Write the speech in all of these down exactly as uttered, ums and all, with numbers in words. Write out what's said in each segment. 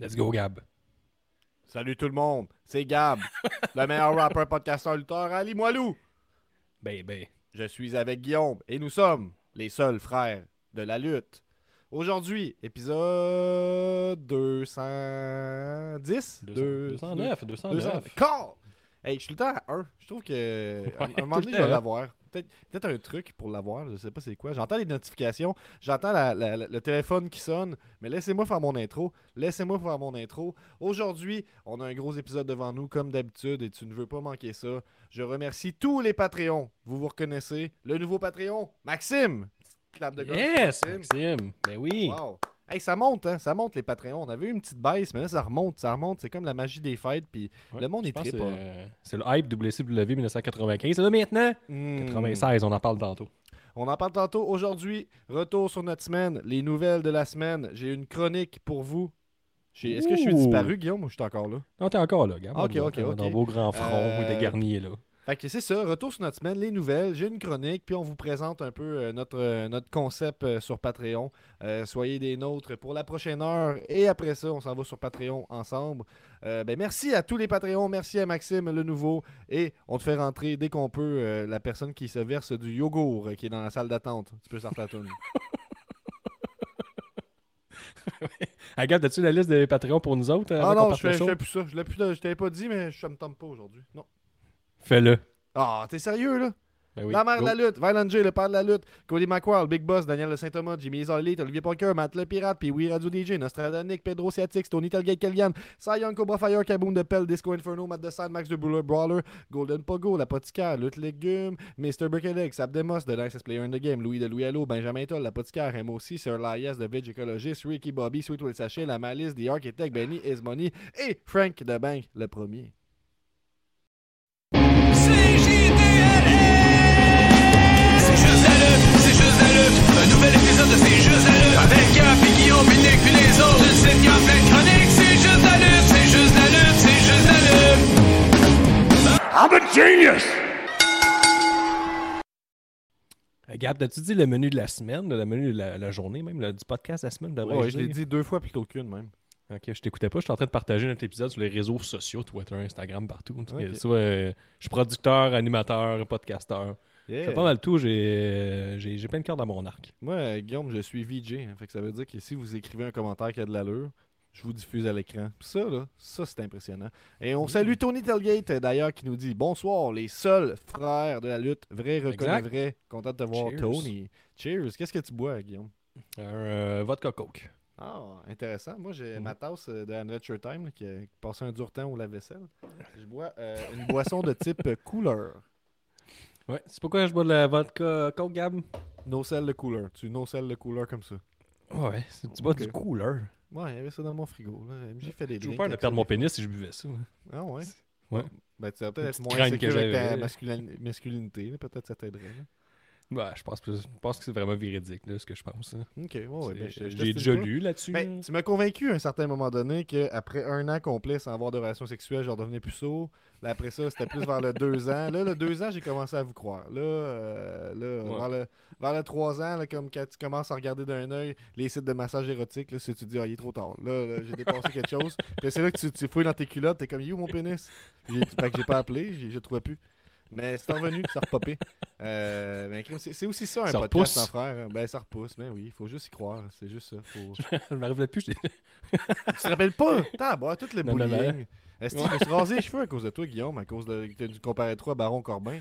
Let's go, Gab. Salut tout le monde, c'est Gab, le meilleur rappeur, podcasteur, lutteur, Ali Moilou. Ben, ben. Je suis avec Guillaume et nous sommes les seuls frères de la lutte. Aujourd'hui, épisode deux cent dix? deux cent neuf, deux cent neuf. Call! Hey, je suis le temps à un. Je trouve que ouais, à un moment donné, je vais l'avoir. Peut-être, peut-être un truc pour l'avoir, je sais pas c'est quoi. J'entends les notifications, j'entends la, la, la, le téléphone qui sonne, mais laissez-moi faire mon intro, laissez-moi faire mon intro. Aujourd'hui, on a un gros épisode devant nous, comme d'habitude, et tu ne veux pas manquer ça. Je remercie tous les Patreons, vous vous reconnaissez. Le nouveau Patreon, Maxime! Clap de gauche. Yes, Maxime! Ben oui! Wow. Hey, ça monte, hein? Ça monte les Patreons. On avait eu une petite baisse, mais là, ça remonte, ça remonte. C'est comme la magie des fêtes, puis ouais, le monde est trippé. C'est, euh, c'est le hype W C W dix-neuf cent quatre-vingt-quinze. C'est là maintenant, mmh. quatre-vingt-seize, on en parle tantôt. On en parle tantôt. Aujourd'hui, retour sur notre semaine, les nouvelles de la semaine. J'ai une chronique pour vous. J'ai... Est-ce que je suis disparu, Guillaume, ou je suis encore là? Non, t'es encore là, Guillaume. Ok, ok, ok. Dans vos grands fronts, euh... des garniers, là. Fait que c'est ça, retour sur notre semaine, les nouvelles, j'ai une chronique, puis on vous présente un peu notre, notre concept sur Patreon. Euh, soyez des nôtres pour la prochaine heure, et après ça, on s'en va sur Patreon ensemble. Euh, ben merci à tous les Patreons, merci à Maxime, le nouveau, et on te fait rentrer dès qu'on peut euh, la personne qui se verse du yogourt qui est dans la salle d'attente. Tu peux sortir la toune. Agathe, as-tu la liste des Patreons pour nous autres? Ah non, je fais plus ça, je l'ai plus, je t'avais pas dit, mais je me tente pas aujourd'hui, non. Fais-le. Ah, t'es sérieux, là? Ben oui. La mère de la lutte, Violent J, le père de la lutte, Cody McWall, Big Boss, Daniel Le Saint-Thomas, Jimmy Isolde, Olivier Parker, Matt Le Pirate, puis Oui Radio D J, Nostradanic, Pedro Siatix, Tony Telgate, Kelgan, Cy Young, Cobra Fire, Kaboom de Pell, Disco Inferno, Matt de Sand, Max de Buller, Brawler, Golden Pogo, L'Apothicaire, Lutte Légumes, mister Burkelex, Abdemos, The Nicest Player in the Game, Louis de Louis Allo, Benjamin Toll, L'Apothicaire, M O C, Sir Lias, The Veg Ecologist, Ricky Bobby, Sweet Will Sachet, La Malice, The Architect, Benny Ismoney et Frank de Bank, le premier. Un nouvel épisode de C'est juste la lutte avec Gap et Guillaume, Binic puis les autres. Une série en pleine chronique. C'est juste la lutte, c'est juste la lutte, c'est juste la lutte. I'm a genius. Gap, as-tu dit le menu de la semaine, le menu de la, la journée même, le, du podcast de la semaine? Ouais, ouais, je l'ai dit deux fois plutôt qu'une même. Ok, je t'écoutais pas. Je suis en train de partager notre épisode sur les réseaux sociaux, Twitter, Instagram, partout. Okay. Soit, euh, je suis producteur, animateur, podcasteur. Yeah. Je fais pas mal tout, j'ai, j'ai, j'ai plein de cordes à mon arc. Moi, Guillaume, je suis V J, hein, fait que ça veut dire que si vous écrivez un commentaire qui a de l'allure, je vous diffuse à l'écran. Puis ça, là, ça, c'est impressionnant. Et on mmh. salue Tony Telgate, d'ailleurs, qui nous dit « Bonsoir, les seuls frères de la lutte, vrai, reconnaît vrai. Content de te voir, Cheers. Tony. » Cheers. Qu'est-ce que tu bois, Guillaume? Un euh, vodka Coke. Ah, intéressant. Moi, j'ai mmh. ma tasse de Adventure Time, là, qui a passé un dur temps au lave-vaisselle. Je bois euh, une boisson de type couleur. Ouais, c'est pourquoi je bois de la vodka Coke, Gab? No-sell le cooler. Tu no-sell le cooler comme ça. Ouais, c'est, tu bois okay. du cooler. Ouais, il y avait ça dans mon frigo. Là. J'ai fait des drinks. J'ai peur de perdre mon pénis si je buvais ça. Ah ouais? Ouais. Ben, tu vas peut-être être moins sécure avec ta masculin... masculinité. Là. Peut-être ça t'aiderait. Bah, je pense, plus... je pense que c'est vraiment véridique, là, ce que je pense. Hein. Ok, oh, ouais. Ben, je, je, j'ai déjà lu là-dessus. Ben, tu m'as convaincu à un certain moment donné qu'après un an complet sans avoir de relation sexuelle, je redevenais plus sourd. Là, après ça, c'était plus vers le deux ans. Là, le deux ans, j'ai commencé à vous croire. Là, euh, là ouais. vers, le, vers le trois ans, là, comme quand tu commences à regarder d'un œil les sites de massage érotique, là, si tu te dis, ah, il est trop tard. Là, là j'ai dépassé quelque chose. Puis c'est là que tu, tu fouilles dans tes culottes, t'es comme, you, mon pénis. J'ai, fait que j'ai pas appelé, j'ai, je le trouvais plus. Mais c'est revenu, ça repopé. Euh, ben, c'est, c'est aussi ça, un ça podcast, repousse. Sans frère. Ben, ça repousse, mais ben, oui, il faut juste y croire. C'est juste ça. Faut... je me rappelle plus. Je tu te rappelles pas? T'as bah, tout le non, bullying. Non, non. Est-ce que ouais. tu me rasé les cheveux à cause de toi, Guillaume, à cause de tu comparais trop à Baron Corbin?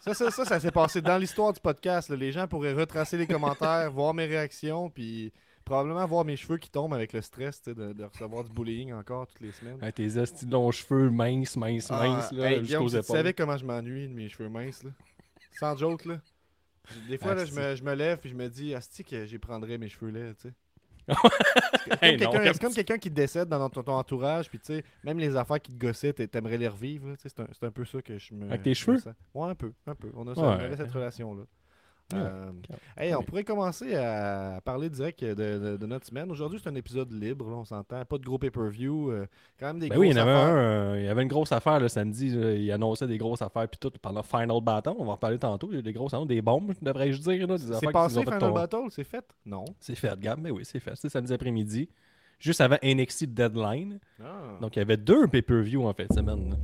Ça, ça, ça, ça s'est passé dans l'histoire du podcast. Là. Les gens pourraient retracer les commentaires, voir mes réactions, puis probablement voir mes cheveux qui tombent avec le stress de, de recevoir du bullying encore toutes les semaines. Ouais, tes astis de longs cheveux minces, minces, ah, minces. Là, hey, Guillaume, si tu savais comment je m'ennuie de mes cheveux minces. Là. Sans joke, là. Des fois, là, je, me, je me lève et je me dis, asti que j'y prendrais mes cheveux là, tu sais. C'est, hey, comme non, c'est comme quelqu'un qui décède dans ton, ton entourage, puis tu sais, même les affaires qui te gossaient, t'aimerais les revivre. Là, c'est, un, c'est un peu ça que je me. Avec tes cheveux? Ça. Ouais, un peu, un peu. On a ça, ouais, on ouais. cette relation-là. Ouais. Euh, ouais. Hey, on ouais. pourrait commencer à parler direct de, de, de notre semaine. Aujourd'hui, c'est un épisode libre, là, on s'entend. Pas de gros pay-per-view. Euh, quand même des ben grosses oui, il y, affaires. Un, euh, il y avait une grosse affaire le samedi. Là, il annonçait des grosses affaires, puis tout, pendant Final Battle. On va en parler tantôt. Il y a des grosses annonces, des bombes, devrais-je dire. Là, des c'est passé, Final Battle? C'est fait? Non. C'est fait, Gab. Mais oui, c'est fait. C'est samedi après-midi. juste avant N X T Deadline. Oh. Donc, il y avait deux pay-per-view en fait, semaine.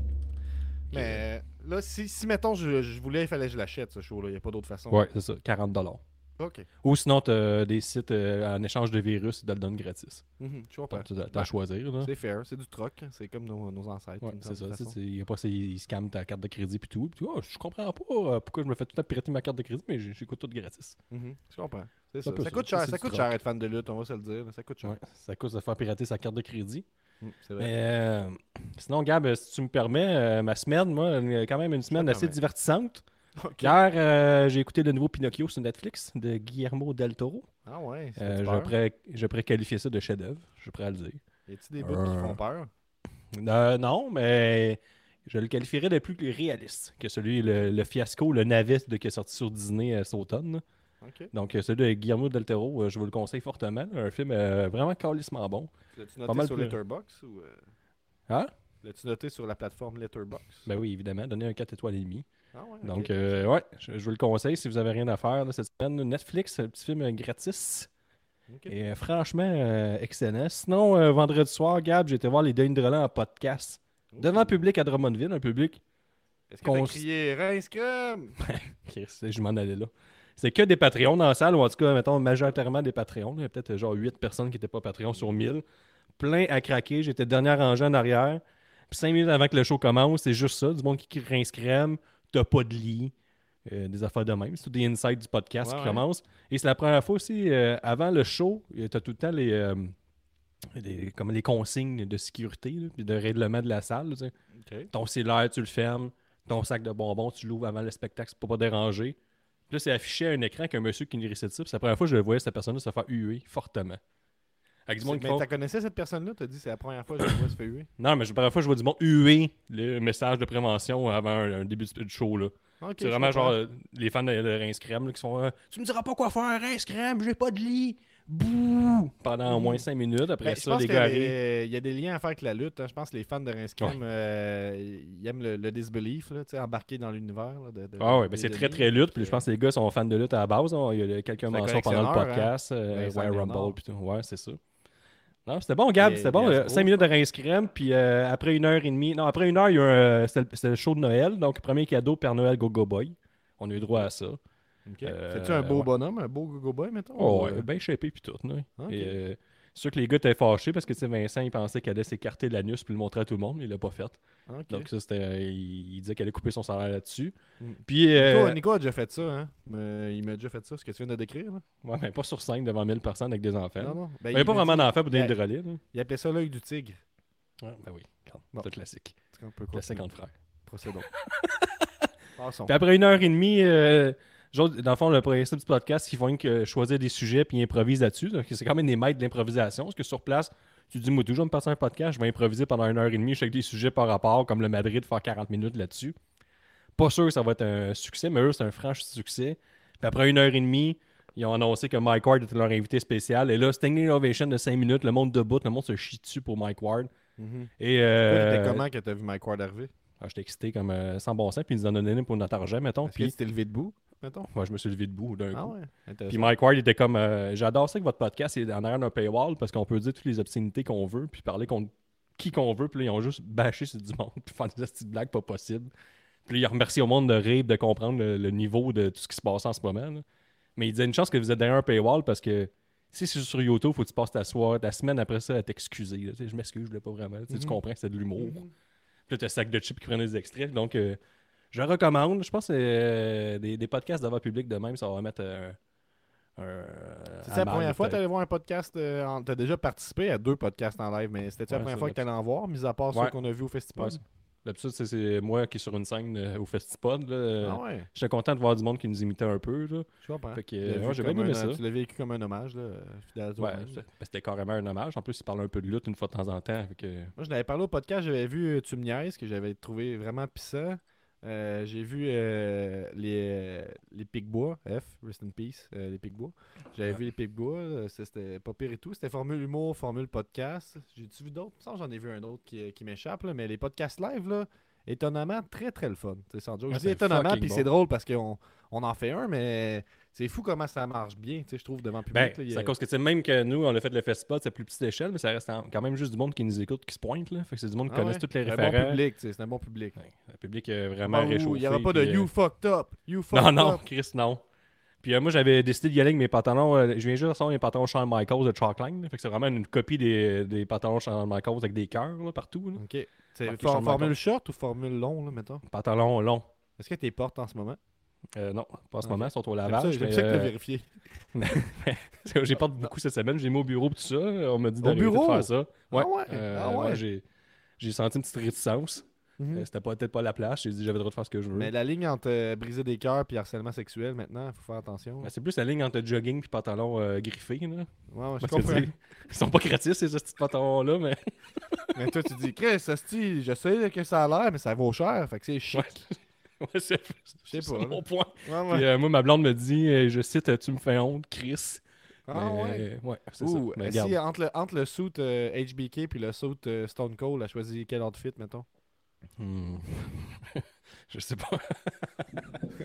Mais là, si, si mettons, je, je voulais, il fallait que je l'achète, ce show-là. Il n'y a pas d'autre façon. Ouais, c'est ça, quarante dollars. Okay. Ou sinon, tu as des sites euh, en échange de virus, ils te le donnent gratis. Mm-hmm, tu vois pas. Tu as à choisir. Là. C'est fair, c'est du troc, c'est comme nos, nos ancêtres. Ouais, c'est ça. Il y a pas, c'est, ils scamment ta carte de crédit et tout. Puis, oh, je comprends pas pourquoi je me fais tout le temps pirater ma carte de crédit, mais j'écoute tout gratis. Mm-hmm, je comprends. C'est ça. Ça, ça coûte cher, ça, ça coûte cher être fan de lutte, on va se le dire. Ça coûte cher. Ouais, ça coûte de faire pirater sa carte de crédit. Mm, c'est vrai. Mais, euh, sinon, Gab, si tu me permets, euh, ma semaine, moi, quand même une semaine assez divertissante. Okay. Hier, euh, j'ai écouté le nouveau Pinocchio sur Netflix de Guillermo Del Toro. Ah ouais, c'est euh, je, pourrais, je pourrais qualifier ça de chef-d'œuvre, je pourrais le dire. Y a-t-il des bouts euh... qui font peur? Euh, non, mais je le qualifierais de plus réaliste que celui, le, le fiasco, le navet de, qui est sorti sur Disney euh, cet automne. Okay. Donc, celui de Guillermo Del Toro, euh, je vous le conseille fortement. Un film euh, vraiment calissement bon. L'as-tu noté mal sur plus... Letterboxd? Ou euh... Hein? L'as-tu noté sur la plateforme Letterboxd? Ben oui, évidemment. Donnez un quatre étoiles et demie. Ah ouais, donc, okay. euh, ouais, je, je vous le conseille si vous n'avez rien à faire là, cette semaine. Netflix, un petit film euh, gratis. Okay. Et euh, franchement, euh, excellent. Sinon, euh, vendredi soir, Gab, j'ai été voir les Dindrelans en podcast. Okay. Devant public à Drummondville, un public. Est-ce qu'on criait Rince-Crème? Je m'en allais là. C'est que des Patreons dans la salle, ou en tout cas, mettons, majoritairement des Patreons. Il y a peut-être genre huit personnes qui n'étaient pas Patreons sur mille. Plein à craquer. J'étais dernière rangée en arrière. Puis cinq minutes avant que le show commence, c'est juste ça. Du monde qui crie Rince-Crème. T'as pas de lit, euh, des affaires de même. C'est tous des insights du podcast ouais, qui ouais. commencent. Et c'est la première fois aussi, euh, avant le show, t'as tout le temps les, euh, les, comme les consignes de sécurité, là, puis de règlement de la salle. Là, okay. Ton cellulaire, tu le fermes. Ton sac de bonbons, tu l'ouvres avant le spectacle pour pas déranger. Puis là, c'est affiché à un écran qu'un monsieur qui nous récite ça. C'est la première fois que je voyais cette personne-là se faire huer fortement. Mais font... t'as connaissais cette personne-là? T'as dit c'est la première fois que je vois se faire huer? Non, mais c'est la première fois que je vois du monde huer le message de prévention avant un, un début de show. Là. Okay, c'est vraiment genre euh, les fans de, de Rince-Crème qui sont euh, tu me diras pas quoi faire, Rince-Crème, j'ai pas de lit! Bouh! Pendant au moins cinq minutes. Après ben, ça, les gars arrivent. Il y a des liens à faire avec la lutte. Hein. Je pense que les fans de Rince-Crème, ouais. euh, ils aiment le, le disbelief, là, embarqué dans l'univers. Là, de, de, ah oui, ben c'est très, très lutte. Puis je pense que les gars sont fans de lutte à la base. Hein. Il y a quelques mentions pendant le podcast. Hein. Euh, ouais, Rumble, puis tout. Ouais, c'est ça. Non, c'était bon, Gab. Et, c'était bon. cinq euh, minutes de Rince-Crème. Puis euh, après une heure et demie. Non, après une heure, il y a un, c'était, c'était le show de Noël. Donc, premier cadeau, Père Noël Go-Go Boy. On a eu droit à ça. Okay. Euh, c'est-tu un beau ouais. bonhomme, un beau gogo boy, mettons? Oh, ouais, bien shapé puis tout. Ouais. Okay. Et euh, c'est sûr que les gars étaient fâchés parce que Vincent, il pensait qu'elle allait s'écarter de l'anus puis le montrer à tout le monde, mais il l'a pas fait. Okay. Donc ça, c'était, euh, il, il disait qu'elle allait couper son salaire là-dessus. Mm. Puis, euh, Nico, Nico a déjà fait ça, hein? Mais il m'a déjà fait ça, ce que tu viens de décrire. Là. Ouais, mais pas sur scène devant mille personnes avec des enfants. Non, non. Ben, il n'y a pas vraiment d'enfants pour des hydrolits. Il appelait ça l'œil du tigre. Ah, ben oui, c'est classique. Classique entre frères. Procédons. Puis après une heure et demie... Dans le fond, le principe du podcast, ils font que choisir des sujets puis ils improvisent là-dessus. Donc, c'est quand même des maîtres de l'improvisation. Parce que sur place, tu te dis, moi, toujours, je vais me passer un podcast, je vais improviser pendant une heure et demie, je fais des sujets par rapport, comme le Madrid, faire quarante minutes là-dessus. Pas sûr que ça va être un succès, mais eux, c'est un franc succès. Puis après une heure et demie, ils ont annoncé que Mike Ward était leur invité spécial. Et là, standing ovation de cinq minutes, le monde debout, le monde se chie dessus pour Mike Ward. Mm-hmm. Et euh... C'était comment que tu as vu Mike Ward arriver? Ah, j'étais excité comme euh, sans bon sens, puis ils nous en ont donné pour notre argent, mettons. Est-ce puis tu t'es levé debout? Mettons. Moi, je me suis levé debout d'un ah coup. Ouais, puis Mike Ward était comme euh, j'adore ça que votre podcast est en arrière d'un paywall parce qu'on peut dire toutes les obscénités qu'on veut, puis parler contre qui qu'on veut, puis là, ils ont juste bâché sur du monde, puis faire des petites blagues pas possibles. Puis là, ils remercient au monde de rire, de comprendre le, le niveau de tout ce qui se passe en ce moment. Là. Mais il disait une chance que vous êtes derrière un paywall parce que si c'est sur YouTube, faut que tu passes ta soirée, ta semaine après ça à t'excuser. Là, je m'excuse, je voulais pas vraiment. Mm-hmm. Tu comprends que c'est de l'humour. Mm-hmm. Puis là, t'as un sac de chips qui prennent des extraits. Donc. Euh, Je recommande, je pense que euh, des, des podcasts devant public de même, ça va mettre euh, un. C'est la première fois que tu allais voir un podcast, euh, en, t'as déjà participé à deux podcasts en live, mais c'était-tu ouais, la première fois que tu allais en voir, mis à part ouais. ceux qu'on a vus au Festipod? Ouais. L'absurde, c'est, c'est moi qui est sur une scène euh, au Festipod. Là. Ah ouais. J'étais content de voir du monde qui nous imitait un peu. Là. Je comprends. Fait que, euh, ouais, j'ai bien aimé un, ça. Tu l'as vécu comme un hommage, là, fidèle ouais, hommage, là. Ben, c'était carrément un hommage. En plus, il parlait un peu de lutte une fois de temps en temps. Fait que... Moi, je l'avais parlé au podcast, j'avais vu Tu me niaises, que j'avais trouvé vraiment pissant. Euh, j'ai vu euh, les, les Picbois, F, rest in peace, euh, les Picbois. J'avais vu les Picbois, c'était pas pire et tout. C'était formule humour, formule podcast. J'ai-tu vu d'autres? Je pense que j'en ai vu un autre qui, qui m'échappe, là, mais les podcasts live, là, étonnamment, très très le fun. C'est sans joke. Je dis étonnamment, puis bon. C'est drôle parce qu'on on en fait un, mais C'est fou comment ça marche bien, je trouve, devant le public. Ben, là, c'est à cause que même que nous, on a fait le Festipod, c'est à plus petite échelle, mais ça reste en, quand même juste du monde qui nous écoute, qui se pointe. Là. Fait que c'est du monde qui ah connaisse ouais. toutes les références. C'est un bon public, c'est un bon public. Ouais, un public vraiment ah, réchauffé. Il n'y aura pas de « you fucked up ». Non, non, Chris, non. Puis euh, moi, j'avais décidé d'y aller avec mes pantalons. Euh, je viens juste de recevoir mes pantalons Shawn Michaels de Sharkline. Fait que c'est vraiment une copie des, des pantalons Shawn Michaels avec des cœurs là, partout. Là. OK. C'est for- formule short ou formule long, là, mettons? Pantalon long. Est-ce que t'es portes en ce moment? Euh, non, pas en ce okay. moment. Ils sont au lavage. C'est ça, je sais euh... que t'as vérifié. J'ai porté beaucoup cette semaine. J'ai mis au bureau tout ça. On m'a dit d'arrêter de faire ça. Ouais. Ah ouais. Euh, ah ouais. Moi, j'ai, j'ai senti une petite réticence. Mm-hmm. C'était pas, peut-être pas la place, j'ai dit j'avais le droit de faire ce que je veux. Mais la ligne entre euh, briser des cœurs et harcèlement sexuel, maintenant, il faut faire attention. Ben, c'est plus la ligne entre jogging et pantalon euh, griffé. Là. Ouais, ouais, je comprends. Ils sont pas gratis, ces petits pantalons-là, mais. Mais toi, tu dis, Chris, hostie, je sais que ça a l'air, mais ça vaut cher, fait que c'est chic. Ouais, ouais c'est, c'est, c'est pas, mon là. Point. Ouais, ouais. Puis, euh, moi, ma blonde me dit, euh, je cite, tu me fais honte, Chris. Ah mais, ouais? Euh, ouais, c'est Ouh, ça. Mais, si, entre le, entre le suit euh, H B K et le suit euh, Stone Cold, elle choisit quel outfit, mettons? Hmm. Je sais pas.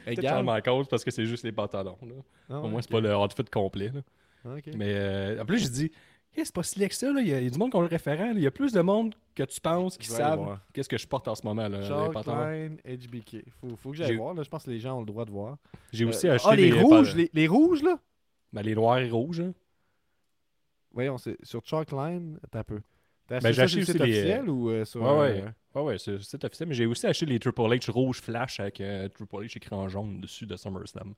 Égal. Peut-être en cause parce que c'est juste les pantalons. Là. Ah, Au moins, okay. c'est pas le outfit complet. Là. Ah, okay. Mais euh, en plus, je dis hey, c'est pas si laid que ça. Il y, y a du monde qui a le référent. Il y a plus de monde que tu penses qui savent qu'est-ce que je porte en ce moment. Là, Sharkline, H B K. Faut, faut que j'aille J'ai... voir. Là. Je pense que les gens ont le droit de voir. J'ai euh, aussi acheté ah, les, les rouges. Les, les rouges, là ben, les noirs et rouges. Hein. Voyons, c'est sur Sharkline, t'as un peu. T'as ben, acheté sur le site les... officiel ou euh, sur. Ouais, euh... ouais. Ah ouais, c'est, c'est officiel, mais j'ai aussi acheté les Triple H rouge flash avec euh, Triple H écrit en jaune dessus de SummerSlam.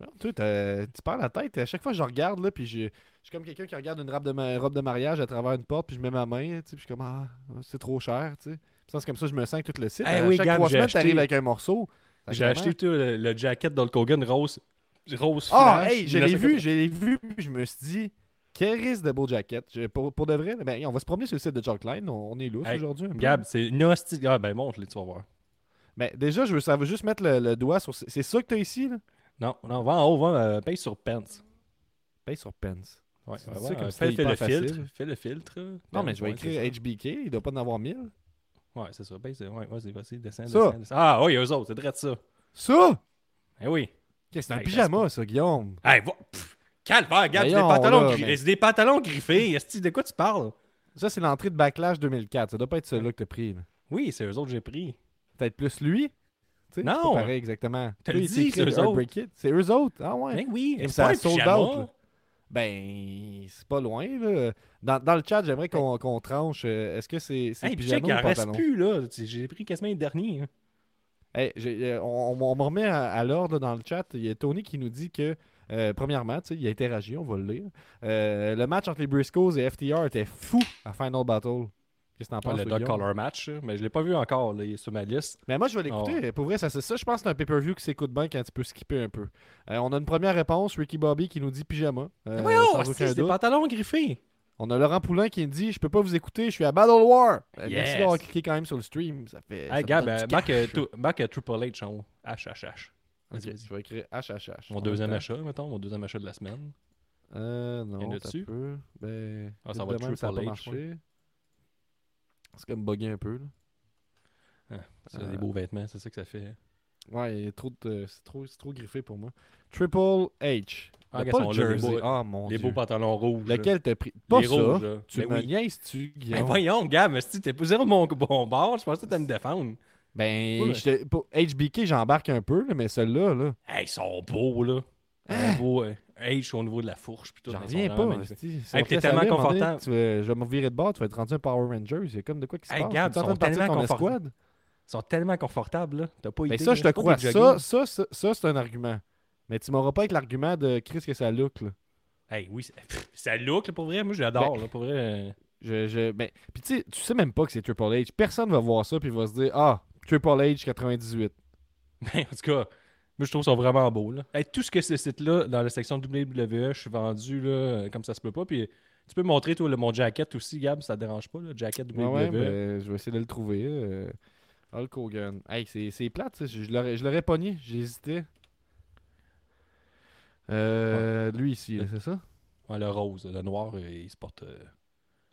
Non, tu perds la tête. À chaque fois, je regarde, là, puis je, je suis comme quelqu'un qui regarde une robe de, ma, robe de mariage à travers une porte, puis je mets ma main, puis je suis comme, ah, c'est trop cher. Tu sais. C'est comme ça, je me sens que tout le site. Hey, à oui, chaque trois semaines, tu arrives avec un morceau. J'ai acheté tout le, le jacket d'Hulk Hogan rose, rose ah, flash. Ah, hey, je l'ai vu, je l'ai vu, puis je me suis dit. Quel risque de beau jacket. Je, pour, pour de vrai, ben, on va se promener sur le site de Sharkline. On, on est lousse hey, aujourd'hui. Gab, c'est une hostie. Ah, ben montre les tu vas voir. Mais ben, déjà, je veux, ça veut juste mettre le, le doigt sur. C'est ça que t'as ici, là? Non, non, va en haut, va. Euh, paye sur Pence. Paye sur Pence. Ouais, c'est ça, comme fais, fais le facile. filtre. Fais le filtre. Non, mais je vais écrire H B K. Il doit pas en avoir mille. Ouais, c'est ça. Paye, c'est. Ouais, ouais, c'est facile. Dessin, dessin, dessin. Ah, oui, eux autres. C'est vrai de ça. Ça? Eh oui. Okay, c'est un hey, pyjama, ça, Guillaume. Eh, hey, va. Pff. Calvaire, regarde, Voyons, c'est, des pantalons là, gri- mais... c'est des pantalons griffés. De quoi tu parles? Ça, c'est l'entrée de Backlash deux mille quatre. Ça doit pas être celui-là que t'as pris. Là. Oui, c'est eux autres que j'ai pris. Peut-être plus lui? T'sais, non! C'est pas pareil, exactement. T'as lui, dit, c'est eux autres. C'est eux autres? Ah ouais. Ben oui, c'est pas un pyjama. Ben, c'est pas loin, là. Dans, dans le chat, j'aimerais qu'on, qu'on tranche. Est-ce que c'est, c'est hey, pyjama check, ou pantalon? Il en reste plus, là. J'ai pris quasiment les derniers. Hein. Hey, j'ai, on, on me remet à, à l'ordre dans le chat. Il y a Tony qui nous dit que Euh, premièrement, il a interagi, on va le lire. Euh, le match entre les Briscoes et F T R était fou à Final Battle. Qu'est-ce que t'en penses? Le Dog Collar match, mais je l'ai pas vu encore, là, il est sur ma liste. Mais moi, je vais l'écouter. Oh. Pour vrai, ça c'est ça. Je pense que c'est un pay-per-view qui s'écoute bien quand tu peux skipper un peu. Euh, on a une première réponse, Ricky Bobby qui nous dit pyjama. Euh, ouais, oh, c'est des pantalons griffés. On a Laurent Poulain qui dit « Je peux pas vous écouter, je suis à Battle War yes. ». Merci d'avoir cliqué quand même sur le stream. Ça fait. Hey, Gab, marque Triple H en haut. H, H, H. Okay, je vais écrire H H H. Mon deuxième temps. achat, mettons, mon deuxième achat de la semaine. Euh, non, ça peut. Ben, ah, ça va être Triple H. Marché. C'est comme bugger un peu. Là. Ah, c'est euh... des beaux vêtements, c'est ça que ça fait. Ouais, il y a trop de... c'est, trop... c'est trop griffé pour moi. Triple H. Ah, pas le jersey. Beaux... Ah, mon les Dieu. Beaux pantalons rouges. Lequel t'as pris? Pas les ça. Rouges, tu me oui. niaises-tu, Guillaume? Ben voyons, gars, mais si t'es pas zéro mon bon bord, je pensais que t'allais me défendre. Ben, ouais. je pour H B K, j'embarque un peu, mais ceux-là, là... Hey, ils sont beaux, là. Ah. Beau, euh, H au niveau de la fourche. Plutôt, J'en reviens pas. Hey, hey, t'es tellement confortable. Tu veux, je vais me virer de bord, tu vas être rendu un Power Ranger. C'est comme de quoi qui se hey, passe. Gab, ils sont tellement confortables. Ils sont tellement confortables, là. T'as pas été... Mais ça, je te crois. Ça, ça, ça, ça, c'est un argument. Mais tu m'auras pas avec l'argument de Chris que ça look, là. Hey, oui, ça look, là, pour vrai. Moi, j'adore, ben... là, pour vrai. Je, je... Ben... Puis tu sais, tu sais même pas que c'est Triple H. Personne va voir ça, puis va se dire « Ah! » Triple H quatre-vingt-dix-huit. Mais en tout cas, moi je trouve ça vraiment beau. Là. Hey, tout ce que ce site-là, dans la section W W E, je suis vendu là, comme ça se peut pas. Puis tu peux montrer toi, le, mon jacket aussi, Gab, ça te dérange pas, là, jacket W W E. Ah ouais, ben, je vais essayer de le trouver. Euh, Hulk Hogan. Hey, c'est, c'est plate, je, je, l'aurais, je l'aurais pogné, j'hésitais. Euh, ouais. Lui ici, là, c'est ça? Ouais, le rose, le noir, il se porte. Euh...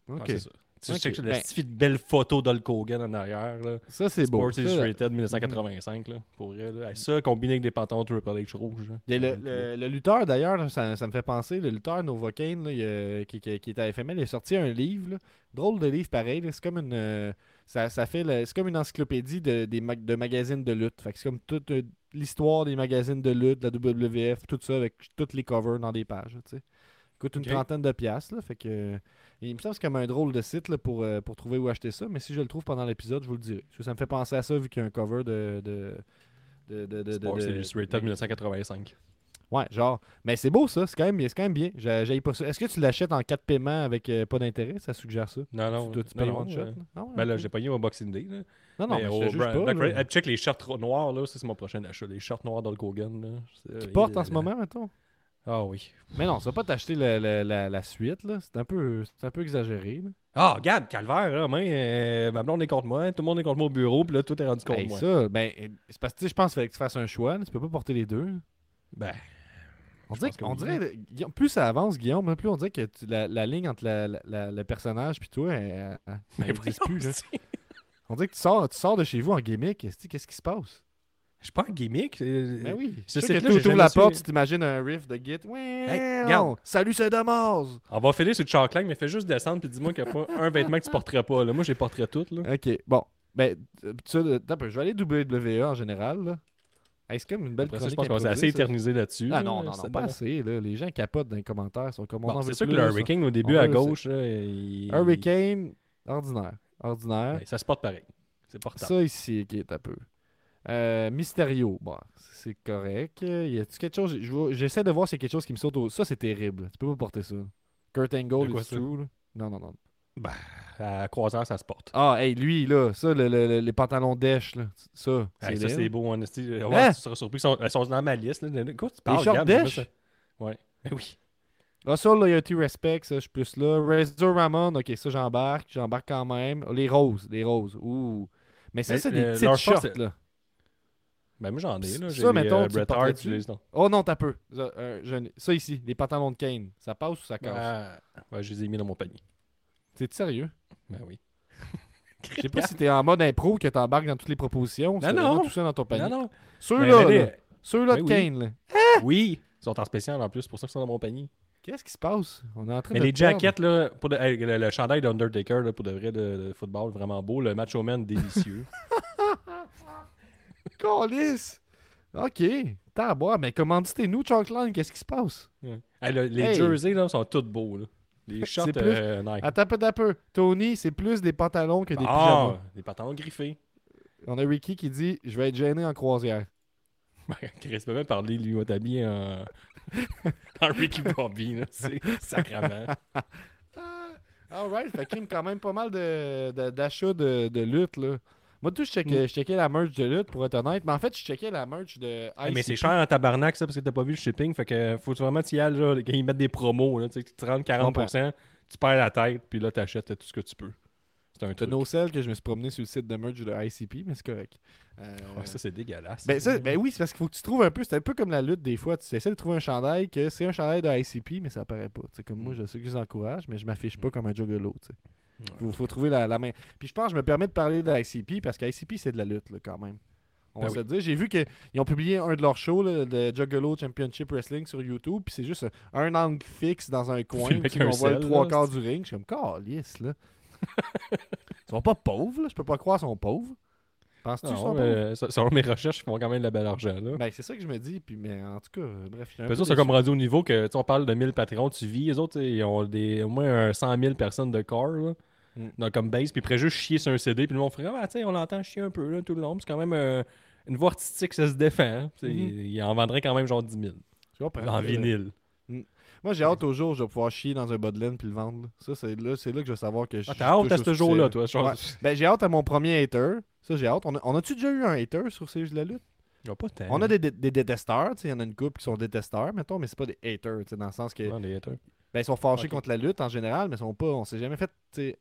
Ok. Ouais, c'est ça. Tu sais que c'est une belle photo d'Hulk Hogan en arrière. Là. Ça, c'est Sports beau. Sports Illustrated dix-neuf cent quatre-vingt-cinq. Là, pour elle, là. Ça, combiné avec des pantalons Triple H rouges. Le, le, le lutteur, d'ailleurs, ça, ça me fait penser, le lutteur Novocaine, là, il, euh, qui, qui, qui est à F M L, il a sorti un livre. Là. Drôle de livre, pareil. Là. C'est comme une... Euh, ça, ça fait la, c'est comme une encyclopédie de, des mag- de magazines de lutte. Fait que c'est comme toute euh, l'histoire des magazines de lutte, de la W W F, tout ça, avec toutes les covers dans des pages. Là, coûte une okay. trentaine de piastres. Là, fait que, il me semble que c'est comme un drôle de site là, pour, euh, pour trouver où acheter ça. Mais si je le trouve pendant l'épisode, je vous le dirai. Parce que ça me fait penser à ça vu qu'il y a un cover de... de, de, de, de, de Sports Illustrated dix-neuf cent quatre-vingt-cinq. Ouais, genre. Mais c'est beau ça. C'est quand même, c'est quand même bien. J'ai, j'ai pas ça. Est-ce que tu l'achètes en quatre paiements avec euh, pas d'intérêt? Ça suggère ça? Non, non. Tu, toi, tu non, payes non, one shot? Euh, non, ouais, ben là, j'ai payé mon Boxing Day. Là. Non, non, mais, mais je oh, te brand, juge pas. Là. Check les shorts noirs. Là, ça, c'est mon prochain achat. Les shorts noirs d'Hulk Hogan. Tu portes en ce moment, mettons? Ah oui. Mais non, ça va pas t'acheter la, la, la, la suite, là. C'est un peu, c'est un peu exagéré. Là. Ah, regarde, calvaire, là, main, euh, ma blonde est contre moi, tout le monde est contre moi au bureau, puis là, tout est rendu contre hey, moi. Ça, ben, c'est parce que je pense qu'il fallait que tu fasses un choix, là. Tu peux pas porter les deux. Ben. On dirait, on dirait plus ça avance, Guillaume, plus on dirait que tu, la, la ligne entre la, la, la, le personnage puis toi, elle n'existe plus. Là. On dirait que tu sors, tu sors de chez vous en gimmick. Qu'est-ce qui se passe? Je suis pas un gimmick. Ben oui. C'est que là, tu ouvres la su... porte, tu t'imagines un riff de git. Ouais, hey, regarde. Salut, c'est Damas. On va filer sur le Sharkline, mais fais juste descendre puis dis-moi qu'il n'y a pas un vêtement que tu porterais pas. Là. Moi, je les porterais toutes. Là. OK, bon. Ben, tu je vais aller W W E en général. Là. Hey, c'est comme une belle chronique. Je pense qu'on s'est assez éternisé là-dessus. Ah non, non, non, non pas assez. Là. Les gens capotent dans les commentaires. Sont comme on bon, en c'est sûr que le Hurricane, au début, à gauche... Hurricane, ordinaire. Ordinaire. Ça se porte pareil. C'est portable. Ça ici, qui est un peu... Euh, Mysterio, bon, c'est correct. Y a-tu quelque chose? Je, j'essaie de voir s'il y a quelque chose qui me saute au. Ça, c'est terrible. Tu peux pas porter ça. Kurt Angle, quoi, c'est true. Non, non, non. Ben, à croiseur, ça se porte. Ah, hey, lui, là, ça, le, le, les pantalons d'èche, là. Ça, hey, c'est, ça c'est beau, honesty. Ouais, hein? Tu seras surpris. Ils sont, ils sont dans ma liste. Là. Écoute, tu parles, les shorts d'èche? Ouais. Oui. Là, ça, là, il y a T-Respect, ça, je suis plus là. Razor Ramon, ok, ça, j'embarque. J'embarque quand même. Les roses, les roses. Ouh. Mais ça, Mais, c'est des euh, petites shorts, c'est... là. Ben moi j'en ai là, j'ai ça, les mettons, euh, Bret Hart, tu les... non. Oh non, t'as peu. Ça, euh, je... ça ici, les pantalons de Kane, ça passe ou ça casse? Ben, ouais, je les ai mis dans mon panier. T'es sérieux? Ben oui. Je sais pas si t'es en mode impro que t'embarques dans toutes les propositions. Non, non. Tout ça dans ton panier. Non, non. Ceux-là, ben, là, ceux-là ben, de oui. Kane, là. Ah! Oui, ils sont en spécial en plus, pour ça qu'ils sont dans mon panier. Qu'est-ce qui se passe? On est en train mais de. Mais les jackets, là, pour de... hey, le, le chandail d'Undertaker, là, pour de vrai, de, de football, vraiment beau. Le Macho Man, délicieux. Calice! Ok, t'as à boire, mais commanditez-nous, Sharkline, qu'est-ce qui se passe? Ouais. Hey, le, les hey. jerseys là, sont tous beaux. Là. Les shorts Nike. Euh, Attends un peu, Tony, c'est plus des pantalons que des ah, pyjamas. Des pantalons griffés. On a Ricky qui dit « Je vais être gêné en croisière. » Chris peut même parler, lui, au tablier en... en Ricky Bobby. Là, c'est sacrément. Alright, fait qu'il y a quand même pas mal de, de, d'achats de, de lutte, là. Moi, tout, je checkais, je checkais la merch de lutte, pour être honnête. Mais en fait, je checkais la merch de I C P. Mais c'est cher en tabarnak, ça, parce que t'as pas vu le shipping. Fait que faut vraiment t'y aller, là, quand ils mettent des promos, là, tu sais, trente à quarante pour cent, tu perds la tête, puis là, t'achètes tout ce que tu peux. C'est un truc. No sell que je me suis promené sur le site de merch de I C P, mais c'est correct. Euh... Ouais, ça, c'est dégueulasse. Ben, ça, ben oui, c'est parce qu'il faut que tu trouves un peu, c'est un peu comme la lutte des fois. Tu essaies de trouver un chandail, que c'est un chandail de I C P, mais ça paraît pas. T'sais, comme moi, je sais que je les encourage, mais je m'affiche pas comme un juggalo, tu sais. Il ouais. faut trouver la, la main. Puis je pense que je me permets de parler de I C P parce qu'I C P, c'est de la lutte là, quand même. On ben va oui. se le dire. J'ai vu qu'ils ont publié un de leurs shows, là, de Juggalo Championship Wrestling sur YouTube. Puis c'est juste un angle fixe dans un coin. Puis on voit le trois quarts du ring. Je suis comme, calisse, là. Ils sont pas pauvres, là. Je peux pas croire qu'ils sont pauvres. Penses-tu qu'ils sont pauvres? Selon mes recherches, ils font quand même de la belle argent, là. Ben, c'est ça que je me dis. Puis, mais en tout cas, bref. Les autres, c'est comme rendu au niveau que, tu sais, on parle de mille patrons, tu vis. Les autres, ils ont des, au moins cent mille personnes de corps, là. Dans, comme base, puis après juste chier sur un C D, puis nous on ferait ah, tu sais, on l'entend chier un peu là, tout le long, c'est quand même euh, une voix artistique, ça se défend. Hein, mm-hmm. Il en vendrait quand même genre dix mille. Tu vois, en vinyle. Mm. Moi j'ai ouais. hâte au jour où je vais pouvoir chier dans un bas de laine puis le vendre. Là. Ça, c'est là, c'est là que je vais savoir que je ah, t'as hâte à ce jour-là, toi. Ouais. Ben, j'ai hâte à mon premier hater. Ça, j'ai hâte. On, a, on a-tu déjà eu un hater sur ces jeux de la lutte? Pas on a des, des, des détesteurs, tu sais, il y en a une couple qui sont détesteurs, mettons, mais c'est pas des haters, tu sais, dans le sens que. Non, des haters. Ben, ils sont fâchés okay. contre la lutte en général, mais ils sont pas, on s'est jamais fait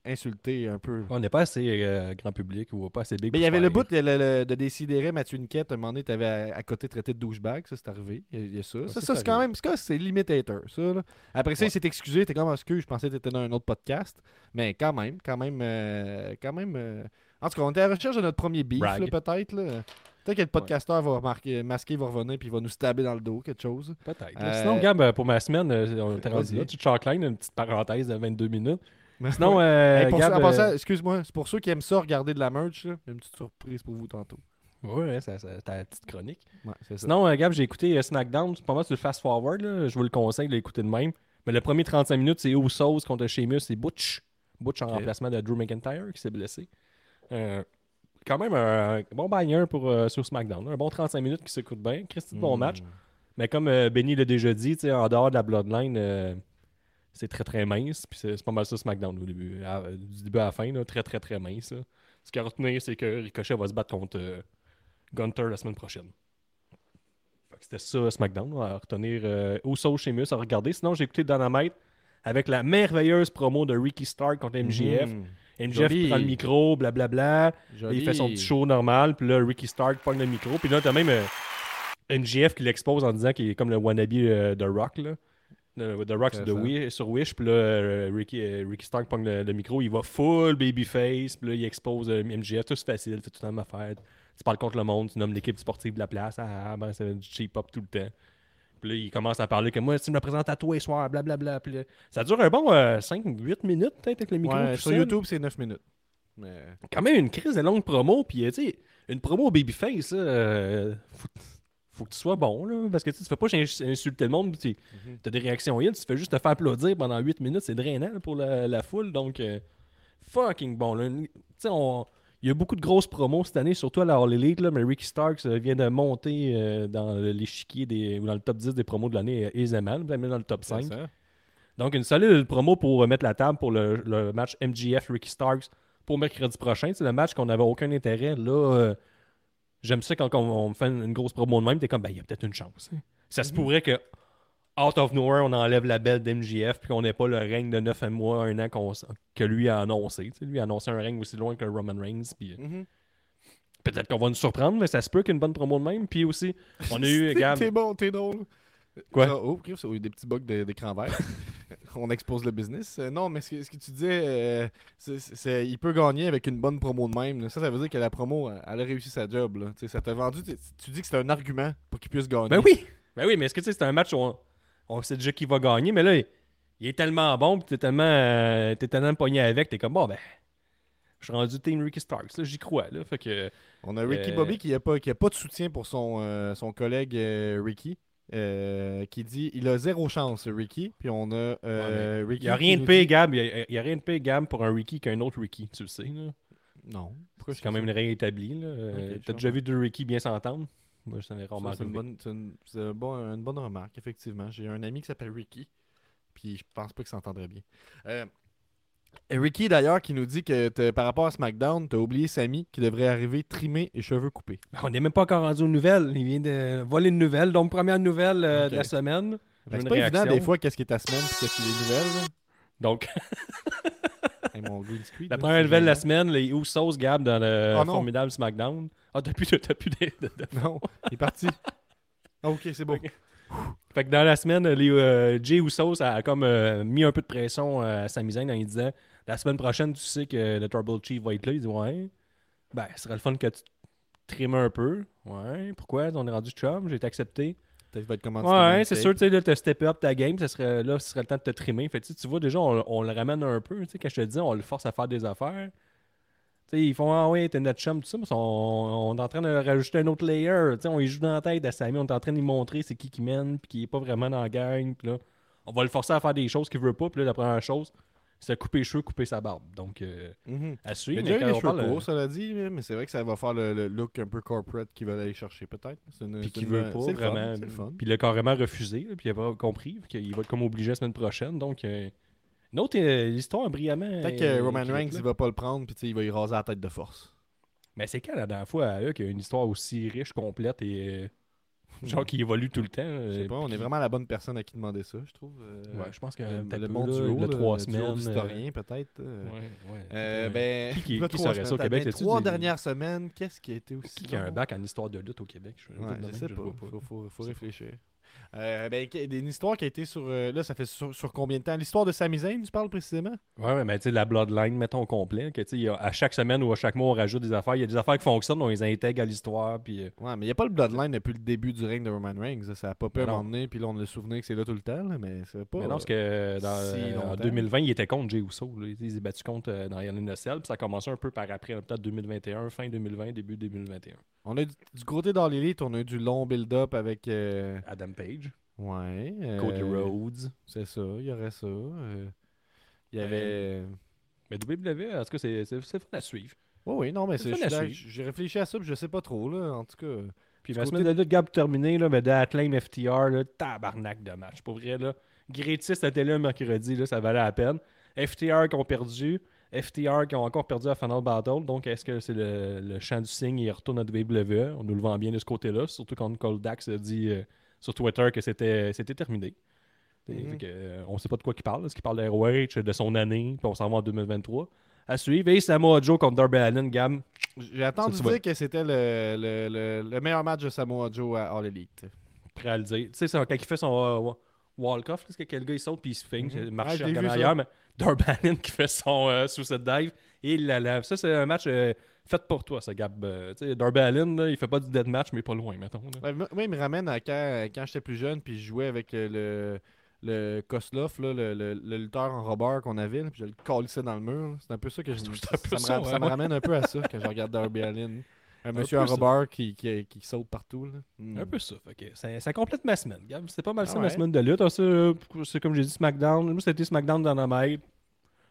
insulter un peu. On n'est pas assez euh, grand public ou pas assez big. Mais il y avait le bout le, le, le, de Décideret, Mathieu Niquette, un moment donné, tu avais à, à côté traité de douchebag, ça c'est arrivé. Il y a ça. Ouais, ça, ça, ça c'est quand même, c'est, c'est limite hater, ça. Là. Après ça, ouais. il s'est excusé, t'es comme parce que je pensais que t'étais dans un autre podcast. Mais quand même, quand même, euh, quand même. Euh... En tout cas, on était à la recherche de notre premier beef, là, peut-être. Là. Peut-être que le podcasteur ouais. va remarquer, masquer, va revenir, puis il va nous stabber dans le dos, quelque chose. Peut-être. Euh... Sinon, Gab, pour ma semaine, on était rendu là. Tu Sharkline, une petite parenthèse de vingt-deux minutes. Sinon, euh, pour Gab, ça, en passant, excuse-moi, c'est pour ceux qui aiment ça, regarder de la merch, là. Une petite surprise pour vous tantôt. Oui, c'est ta petite chronique. Ouais, c'est ça. Sinon, euh, Gab, j'ai écouté euh, SmackDown. C'est pas mal sur le fast-forward. Je vous le conseille de l'écouter de même. Mais le premier trente-cinq minutes, c'est Usos contre Sheamus et Butch. Butch en okay. remplacement de Drew McIntyre qui s'est blessé. Euh, Quand même un bon bagneur pour euh, sur SmackDown. Là. Un bon trente-cinq minutes qui s'écoute bien. Christy, bon mmh. match. Mais comme euh, Benny l'a déjà dit, en dehors de la Bloodline, euh, c'est très très mince. Puis c'est, c'est pas mal ça SmackDown au début. À, du début à la fin, là, très très très mince. Là. Ce qu'il y a à retenir, c'est que Ricochet va se battre contre euh, Gunther la semaine prochaine. Fait que c'était ça SmackDown. Là, à retenir euh, au saut chez Mus à regarder. Sinon, j'ai écouté Dynamite avec la merveilleuse promo de Ricky Starks contre M J F. Mmh. M J F prend le micro, blablabla. Bla, bla. Il fait son petit show normal. Puis là, Ricky Stark pogne le micro. Puis là, t'as même euh, M J F qui l'expose en disant qu'il est comme le wannabe euh, de Rock. Là. De, de Rock de Wish, sur Wish. Puis là, euh, Ricky, euh, Ricky Stark pogne le, le micro. Il va full babyface. Puis là, il expose euh, M J F. Tout c'est facile. Fait tout le temps ma fête. Tu parles contre le monde. Tu nommes l'équipe sportive de la place. Ah, ben, c'est du cheap-up tout le temps. Puis là, il commence à parler que moi, tu me présentes à toi et soir, blablabla. Puis là, ça dure un bon euh, cinq à huit minutes, peut-être, avec le micro. Ouais, sur YouTube, c'est neuf minutes. Mais... Quand même, une crise de longue promo. Puis, tu sais, une promo babyface, euh, faut, faut que tu sois bon, là. Parce que tu fais pas insulter le monde. Tu as des réactions hits, tu fais juste te faire applaudir pendant huit minutes. C'est drainant pour la, la foule. Donc, euh, fucking bon, là. Tu sais, on. Il y a beaucoup de grosses promos cette année, surtout à la All Elite, là, mais Ricky Starks euh, vient de monter euh, dans l'échiquier des, ou dans le top dix des promos de l'année euh, aisément, là, même dans le top cinq. Donc une solide promo pour euh, mettre la table pour le, le match M J F-Ricky Starks pour mercredi prochain. C'est le match qu'on n'avait aucun intérêt. Là, euh, j'aime ça quand on me fait une, une grosse promo de même, t'es comme, ben il y a peut-être une chance. Hein. Ça mm-hmm. se pourrait que, out of nowhere, on enlève la belle d'M J F puis qu'on n'ait pas le règne de neuf mois, un an qu'on, que lui a annoncé. T'sais, lui a annoncé un règne aussi loin que Roman Reigns. Pis, mm-hmm. peut-être qu'on va nous surprendre, mais ça se peut qu'une bonne promo de même. Puis aussi, on a eu... Gab... T'es bon, t'es drôle. Quoi? Genre, oh, okay, ça a eu des petits bugs de, d'écran vert. On expose le business. Euh, non, mais ce que, ce que tu disais, euh, c'est, c'est, il peut gagner avec une bonne promo de même. Là. Ça, ça veut dire que la promo, elle a réussi sa job. Là. Ça t'a vendu... Tu dis que c'est un argument pour qu'il puisse gagner. Ben oui! Ben oui, mais est-ce que c'est un match où... On... on sait déjà qui va gagner, mais là, il, il est tellement bon, pis t'es tellement, euh, t'es tellement pogné avec, t'es comme, bon, ben, je suis rendu team Ricky Starks, là, j'y crois, là, fait que... On a Ricky euh... Bobby qui n'a pas, pas de soutien pour son, euh, son collègue euh, Ricky, euh, qui dit, il a zéro chance, Ricky, puis on a euh, ouais, Ricky... Il n'y a rien de pire, Gab, il n'y a, a rien de pire, Gab, pour un Ricky qu'un autre Ricky, tu le sais, là. Non. Pourquoi c'est quand même une règle établie, là. Okay, t'as déjà vu deux Ricky bien s'entendre? Moi, je ça, c'est, une bonne, c'est, une, c'est une, bonne, une bonne remarque, effectivement. J'ai un ami qui s'appelle Ricky, puis je pense pas qu'il s'entendrait bien. Euh, Ricky, d'ailleurs, qui nous dit que par rapport à SmackDown, t'as oublié Sami qui devrait arriver trimé et cheveux coupés. On n'est même pas encore rendu aux nouvelles. Il vient de voler une nouvelle. Donc, première nouvelle euh, okay. de la semaine. Ben, c'est pas réaction. Évident, des fois, qu'est-ce qui est ta semaine et qu'est-ce qui est les nouvelles. Là. Donc... hey, mon green screen, la première nouvelle de la semaine, les Usos, Gab, dans le oh, formidable SmackDown. Ah, t'as plus de... T'as plus de, de, de... Non, il est parti. Ah, OK, c'est bon. Okay. Fait que dans la semaine, les, euh, Jay Usos a, a comme euh, mis un peu de pression à Sami Zayn en lui disant « La semaine prochaine, tu sais que le Trouble Chief va être là. » Il dit « Ouais, ben, ce serait le fun que tu trimes un peu. Ouais, pourquoi? On est rendu chum, j'ai été accepté. » Ouais, c'est sûr, tu sais, de te step up ta game, ça serait, là, ce serait le temps de te trimer. Fait tu vois, déjà, on, on le ramène un peu. Tu sais, quand je te dis, on le force à faire des affaires. Tu sais, ils font, ah ouais, t'es notre chum, tout ça, mais on, on est en train de rajouter un autre layer. Tu sais, on y joue dans la tête à Sami, on est en train de lui montrer c'est qui qui mène, puis qui est pas vraiment dans la gang. Puis là, on va le forcer à faire des choses qu'il veut pas. Puis là, la première chose, c'est couper les cheveux, couper sa barbe. Donc, euh, mm-hmm. à suivre. Mais mais déjà, les cheveux courts, ça l'a dit, mais c'est vrai que ça va faire le, le look un peu corporate qu'ils veulent aller chercher, peut-être. Puis qu'il veut pas, c'est vraiment. Puis il l'a carrément refusé, puis il a pas compris, qu'il va être comme obligé la semaine prochaine. Donc, euh, une autre euh, l'histoire brillamment. Peut-être euh, que Roman Reigns, il va pas le prendre, puis il va y raser la tête de force. Mais c'est quand la dernière fois à eux qu'il y a une histoire aussi riche, complète et. Euh... genre qui évolue tout le temps. Je sais pas, on est vraiment la bonne personne à qui demander ça, je trouve. Euh, ouais, je pense que euh, le bon duo, le trois semaines. Historien, peut-être. Euh, ouais, ouais. Euh, ben, qui, qui, qui serait ça au Québec? Les trois dernières semaines, qu'est-ce qui a été aussi. Qui a un bac en histoire de lutte au Québec? Je sais pas. Il faut réfléchir. Euh, ben, une histoire qui a été sur. Euh, là, ça fait sur, sur combien de temps? L'histoire de Sami Zayn, tu parles précisément? Ouais, mais ben, tu sais, la Bloodline, mettons au complet. Que, y a, à chaque semaine ou à chaque mois, on rajoute des affaires. Il y a des affaires qui fonctionnent, on les intègre à l'histoire. Puis... Ouais, mais il n'y a pas le Bloodline depuis le début du règne de Roman Reigns. Ça a pas peur à un moment donné, puis là, on a le souvenir que c'est là tout le temps. Là, mais c'est pas. Mais non, parce que dans, si en deux mille vingt, il était contre Jey Uso. Là, il s'est battu contre euh, dans Yann Innocel. Puis ça a commencé un peu par après, peut-être deux mille vingt et un, fin deux mille vingt, début deux mille vingt et un. On a du, du côté dans l'élite, on a eu du long build-up avec. Euh... Adam Page. Ouais. Euh, Cody Rhodes. C'est ça, il y aurait ça. Euh, il y avait. Mais W W E, en tout cas, c'est, c'est, c'est fun à suivre. Oui, oui, non, mais c'est. c'est là, j'ai réfléchi à ça, puis je sais pas trop, là, en tout cas. Puis la semaine de lutte, Gab, terminée, là, mais de Acclaim F T R, là, tabarnak de match. Pour vrai, là. Grétis, c'était là mercredi, là, ça valait la peine. F T R qui ont perdu. F T R qui ont encore perdu à Final Battle. Donc, est-ce que c'est le, le champ du signe et il retourne à W W E? On nous le vend bien de ce côté-là, surtout quand Coldax a dit. Euh, sur Twitter que c'était, c'était terminé. Mm-hmm. Fait que, euh, on ne sait pas de quoi qu'il parle. Est-ce qu'il parle de R O H, de son année, puis on s'en va en deux mille vingt-trois. À suivre. Et Samoa Joe contre Darby Allin, gamme. J'ai entendu dire que c'était le, le, le, le meilleur match de Samoa Joe à All Elite. Prêt à le dire. Tu sais, c'est quand il fait son euh, walk-off, parce que quel gars il saute puis il se finit, mm-hmm. marche sur ah, la ailleurs, mais Darby Allin qui fait son euh, suicide dive. Et la, la, ça, c'est un match... Euh, Faites pour toi, ça, Gab. T'sais, Darby Allin, là, il fait pas du deathmatch, mais pas loin, mettons. Ouais, moi, il me ramène à quand, quand j'étais plus jeune, puis je jouais avec le, le Kosloff, là, le, le, le lutteur en robeur qu'on avait, là, puis je le collissais dans le mur. Là. C'est un peu ça que je... je ça, ça, ça, me, ça me ramène un peu à ça quand je regarde Darby Allin. Un, un monsieur en robeur qui, qui, qui saute partout. Là. Mm. Un peu ça. Okay. ça. Ça complète ma semaine, Gab. C'est pas mal ça, ah ouais. ma semaine de lutte. Alors, c'est, c'est comme j'ai dit, SmackDown. Moi, c'était SmackDown dans la maille.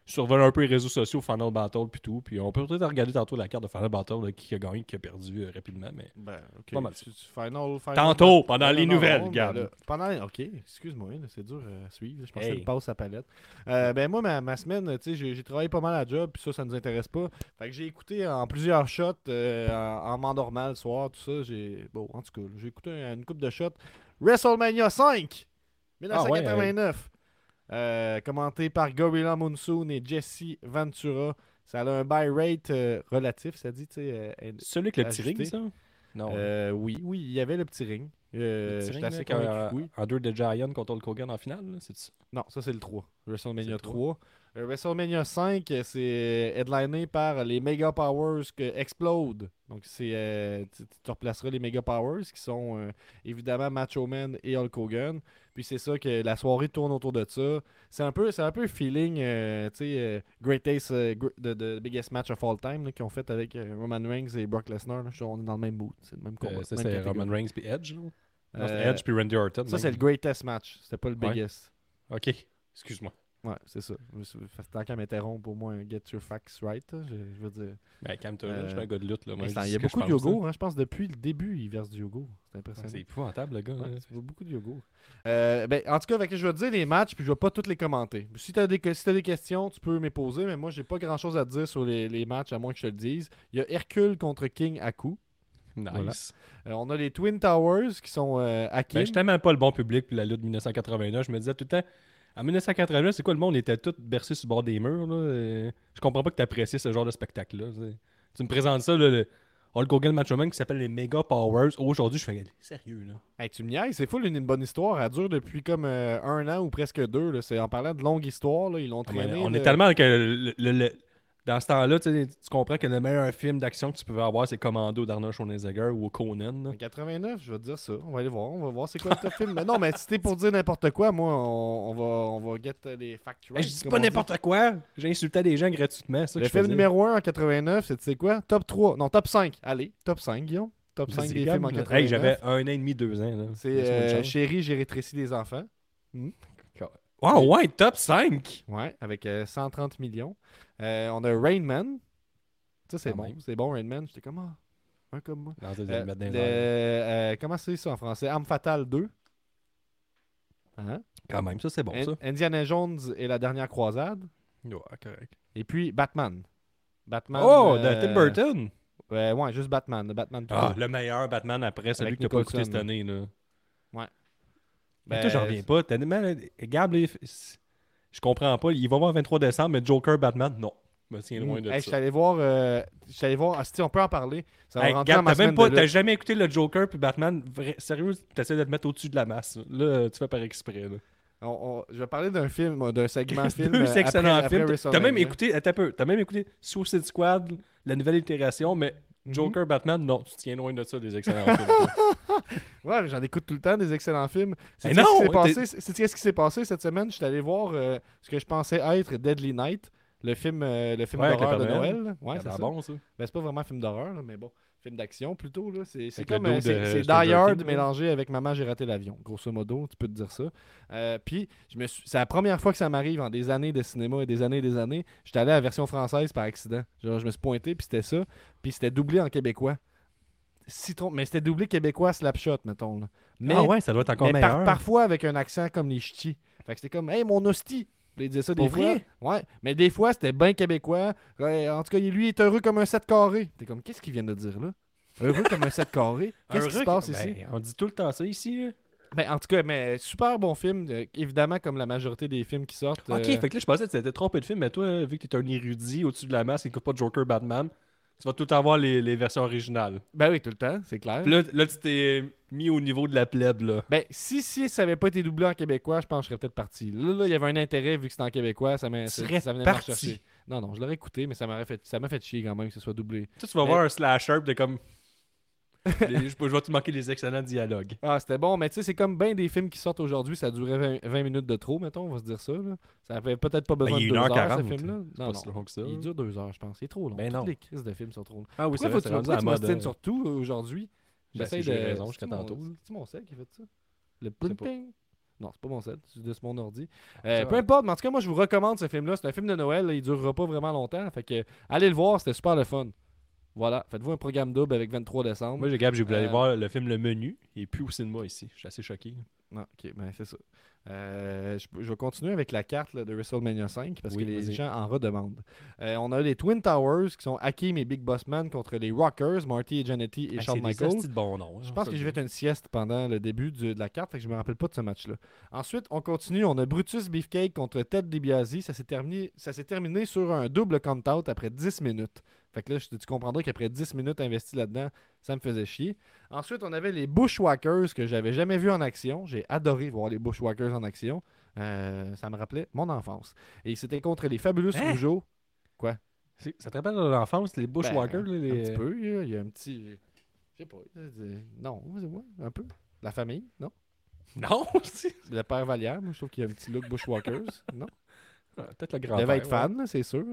Survole un peu les réseaux sociaux, Final Battle, puis tout. Puis on peut peut-être regarder tantôt la carte de Final Battle là, qui a gagné, qui a perdu euh, rapidement, mais ben, okay. Pas mal. Tu, tu final, final tantôt, pendant final les nouvelles, regarde. Pendant... OK, excuse-moi, là, c'est dur à suivre. Je pensais hey. qu'elle passe sa palette. Euh, ben moi, ma, ma semaine, tu sais, j'ai, j'ai travaillé pas mal à job, puis ça, ça nous intéresse pas. Fait que j'ai écouté en plusieurs shots, euh, en, en m'endormant le soir, tout ça. J'ai Bon, en tout cas, j'ai écouté une, une coupe de shots. WrestleMania cinq, dix-neuf cent quatre-vingt-neuf. Ah, ouais, Euh, commenté par Gorilla Monsoon et Jesse Ventura. Ça a un buy rate euh, relatif, ça dit. Euh, Celui avec le petit ring, ça? Non. Euh, oui, oui, il y avait le petit ring. Euh, le petit ring assez convaincu, euh, oui. Under the Giant contre Hulk Hogan en finale, là, c'est ça? Non, ça c'est le trois. WrestleMania trois. Euh, WrestleMania cinq, c'est headliné par les Mega Powers que Explode. Donc, c'est, euh, tu, tu replaceras les Mega Powers qui sont euh, évidemment Macho Man et Hulk Hogan. Puis c'est ça que la soirée tourne autour de ça. C'est un peu, c'est un peu feeling, euh, tu sais, euh, Greatest, euh, de, de Biggest Match of All Time là, qu'ils ont fait avec euh, Roman Reigns et Brock Lesnar. Là. On est dans le même bout. C'est le même combat. Euh, ça, même c'est catégorie. Roman Reigns puis Edge. Non, euh, c'est Edge puis Randy Orton. Ça, même. C'est le Greatest Match. C'était pas le Biggest. Ouais. OK. Excuse-moi. Ouais, c'est ça. Tant qu'à m'interrompre, au moins, get your facts right, je, je veux dire. Ben, calme-toi, euh, je suis un gars de lutte. Là, moi, il y a beaucoup de yogourt, hein, je pense, depuis le début, il verse du yogourt. C'est impressionnant. C'est épouvantable, le gars. Ouais, il vaut beaucoup de yogourt. Euh, ben, en tout cas, avec, je vais te dire les matchs, puis je vais pas tous les commenter. Si tu as des, si t'as des questions, tu peux me poser, mais moi, j'ai pas grand-chose à te dire sur les, les matchs, à moins que je te le dise. Il y a Hercule contre King Haku. Nice. Voilà. Euh, on a les Twin Towers qui sont euh, à King. Ben, je t'aime même pas le bon public, puis la lutte de dix-neuf cent quatre-vingt-neuf. Je me disais tout le temps. En dix-neuf cent quatre-vingt-neuf, c'est quoi le monde? On était tous bercés sur le bord des murs. Là, et je comprends pas que tu apprécies ce genre de spectacle-là. C'est... Tu me présentes ça, là, le Hulk Hogan Macho Man qui s'appelle les Mega Powers. Aujourd'hui, je fais sérieux. Là. Hey, tu me niaises, c'est fou, une, une bonne histoire. Elle dure depuis comme euh, un an ou presque deux. Là. C'est en parlant de longue histoire, là, ils l'ont traîné. Ah, on là... est tellement que le, le, le... dans ce temps-là, tu comprends que le meilleur film d'action que tu pouvais avoir, c'est Commando d'Arnold Schwarzenegger ou Conan. En quatre-vingt-neuf, je vais te dire ça. On va aller voir. On va voir c'est quoi le top film. Mais non, mais si t'es pour dire n'importe quoi, moi, on, on va on va get les facts right. Je dis pas n'importe dit. quoi. J'ai insulté des gens gratuitement. Ça le film numéro un en quatre-vingt-neuf, c'est tu sais quoi? Top trois. Non, top cinq. Allez, top cinq, Guillaume. Top cinq des films en quatre-vingt-neuf. Hey, j'avais un an et demi, deux ans. Là. C'est euh, Chérie, j'ai rétréci des enfants. Mm. Wow, ouais, top cinq! Ouais, avec euh, cent trente millions. Euh, on a Rain Man. Ça, c'est ah bon. bon. C'est bon, Rain Man. J'étais comme, ah, un comme moi. Non, c'est euh, le, euh, comment c'est ça en français? Arme Fatale deux. Hein? Quand même, ça, c'est bon, In- ça. Indiana Jones et la dernière croisade. Ouais, correct. Et puis, Batman. Batman. Oh, euh, de Tim Burton! Euh, ouais, juste Batman. Le Batman. Ah, le meilleur Batman après, celui avec que t'as pas écouté cette année, là. Ouais. Mais ben, toi, j'en reviens pas. Tellement, Gab, je comprends pas. Il va voir le vingt-trois décembre, mais Joker, Batman, non. Je me tiens loin mmh. de hey, ça. Je suis allé voir. Euh, je suis allé voir. Ah, si on peut en parler. Ça va hey, rentrer Gab, dans ma t'as, même pas, t'as jamais écouté le Joker puis Batman. Vrai, sérieux, t'essaies de te mettre au-dessus de la masse. Là, tu fais par exprès. Là. On, on, je vais parler d'un film, d'un segment film. C'est excellent après, film. Après t'as, t'as même écouté, attends un peu, t'as même écouté Suicide Squad, la nouvelle itération, mais Joker, mm-hmm. Batman, non, tu tiens loin de ça, des excellents films. Ouais, j'en écoute tout le temps, des excellents films. C'est non, ce qui s'est passé, c'est, c'est ce qui s'est passé cette semaine. Je suis allé voir euh, ce que je pensais être Deadly Night, le film, euh, le film ouais, d'horreur de Noël. Ouais, c'est, c'est ça. Bon, ça. Ben, c'est pas vraiment un film d'horreur, là, mais bon. Film d'action plutôt, là. C'est, c'est comme euh, c'est, c'est Die Hard mélangé avec Maman, j'ai raté l'avion. Grosso modo, tu peux te dire ça. Euh, puis, je me suis... c'est la première fois que ça m'arrive en des années de cinéma et des années et des années. J'étais allé à la version française par accident. Genre, je me suis pointé, puis c'était ça. Puis c'était doublé en québécois. Citron... Mais c'était doublé québécois slapshot, mettons. Là. Mais, ah ouais, ça doit être encore mais meilleur. Par, parfois avec un accent comme les ch'tis. Fait que c'était comme, hey, mon hostie! Il disait ça des fois. Ouais. Mais des fois, c'était bien québécois. Ouais, en tout cas, lui, il est heureux comme un sept carré. T'es comme, qu'est-ce qu'il vient de dire là? Heureux comme un sept carré? Qu'est-ce qui se passe ben, ici? On dit tout le temps ça ici. Là. Ben, en tout cas, mais super bon film. Euh, évidemment, comme la majorité des films qui sortent. Ok, euh... fait que là, je pensais que tu étais trompé de film, mais toi, vu que t'es un érudit au-dessus de la masse, écoute pas Joker Batman, tu vas tout le temps voir les, les versions originales. Ben oui, tout le temps, c'est clair. Là, là, tu t'es mis au niveau de la plèbe, là. Ben, si, si ça n'avait pas été doublé en québécois, je pense que je serais peut-être parti. Là, là, il y avait un intérêt, vu que c'était en québécois, ça, m'a, ça, ça venait parti. me chercher. Non, non, je l'aurais écouté, mais ça m'a fait, ça m'a fait chier quand même que ce soit doublé. Tu, tu vas mais... voir un slasher, pis t'es comme... les, je, je vais te manquer les excellents dialogues. Ah, c'était bon, mais tu sais, c'est comme bien des films qui sortent aujourd'hui, ça durait vingt, vingt minutes de trop, mettons, on va se dire ça. Là. Ça avait peut-être pas besoin ben, de deux heures, quarante, ce film-là. C'est non, pas si long que ça. Il dure deux heures, je pense. C'est trop long. Ben non. Toutes les crises de films sont trop longs. Ah oui, pourquoi c'est vrai, ça. Tu m'ostines surtout aujourd'hui. J'essaie ben, de... raison, jusqu'à tantôt. C'est-tu mon sel qui fait ça? Le pling-ping? Non, c'est pas mon set, c'est de mon ordi. Euh, peu importe, mais en tout cas, moi, je vous recommande ce film-là. C'est un film de Noël, il durera pas vraiment longtemps. Fait que, allez le voir, c'était super le fun. Voilà, faites-vous un programme double avec vingt-trois décembre. Moi, j'ai Gab, j'ai voulu euh... aller voir le film Le Menu, et puis au cinéma ici. Je suis assez choqué. Non, ok, ben c'est ça. Euh, je, je vais continuer avec la carte là, de WrestleMania cinq, parce oui, que les vas-y. gens en redemandent. Euh, on a les Twin Towers, qui sont Hakim et Big Boss Man contre les Rockers, Marty et Jannetty et ah, Shawn Michaels. C'est des de bon nom. Hein, je pense que j'ai fait une sieste pendant le début du, de la carte, fait que je me rappelle pas de ce match-là. Ensuite, on continue, on a Brutus Beefcake contre Ted DiBiase. Ça s'est terminé, ça s'est terminé sur un double count-out après dix minutes. Fait que là, tu comprendras qu'après dix minutes investies là-dedans, ça me faisait chier. Ensuite, on avait les Bushwhackers que j'avais jamais vu en action. J'ai adoré voir les Bushwhackers en action. Euh, ça me rappelait mon enfance. Et c'était contre les Fabulous hein? Rougeaux. Quoi? C'est... Ça te rappelle de l'enfance, les Bushwhackers? Ben, les... Un petit peu. Il y, a, il y a un petit... Je sais pas. Non, un peu. La famille, non? Non? Le père Vallière, moi, je trouve qu'il y a un petit look Bushwhackers. Non? Ah, peut-être le grand-père. Devait être fan, ouais. C'est sûr.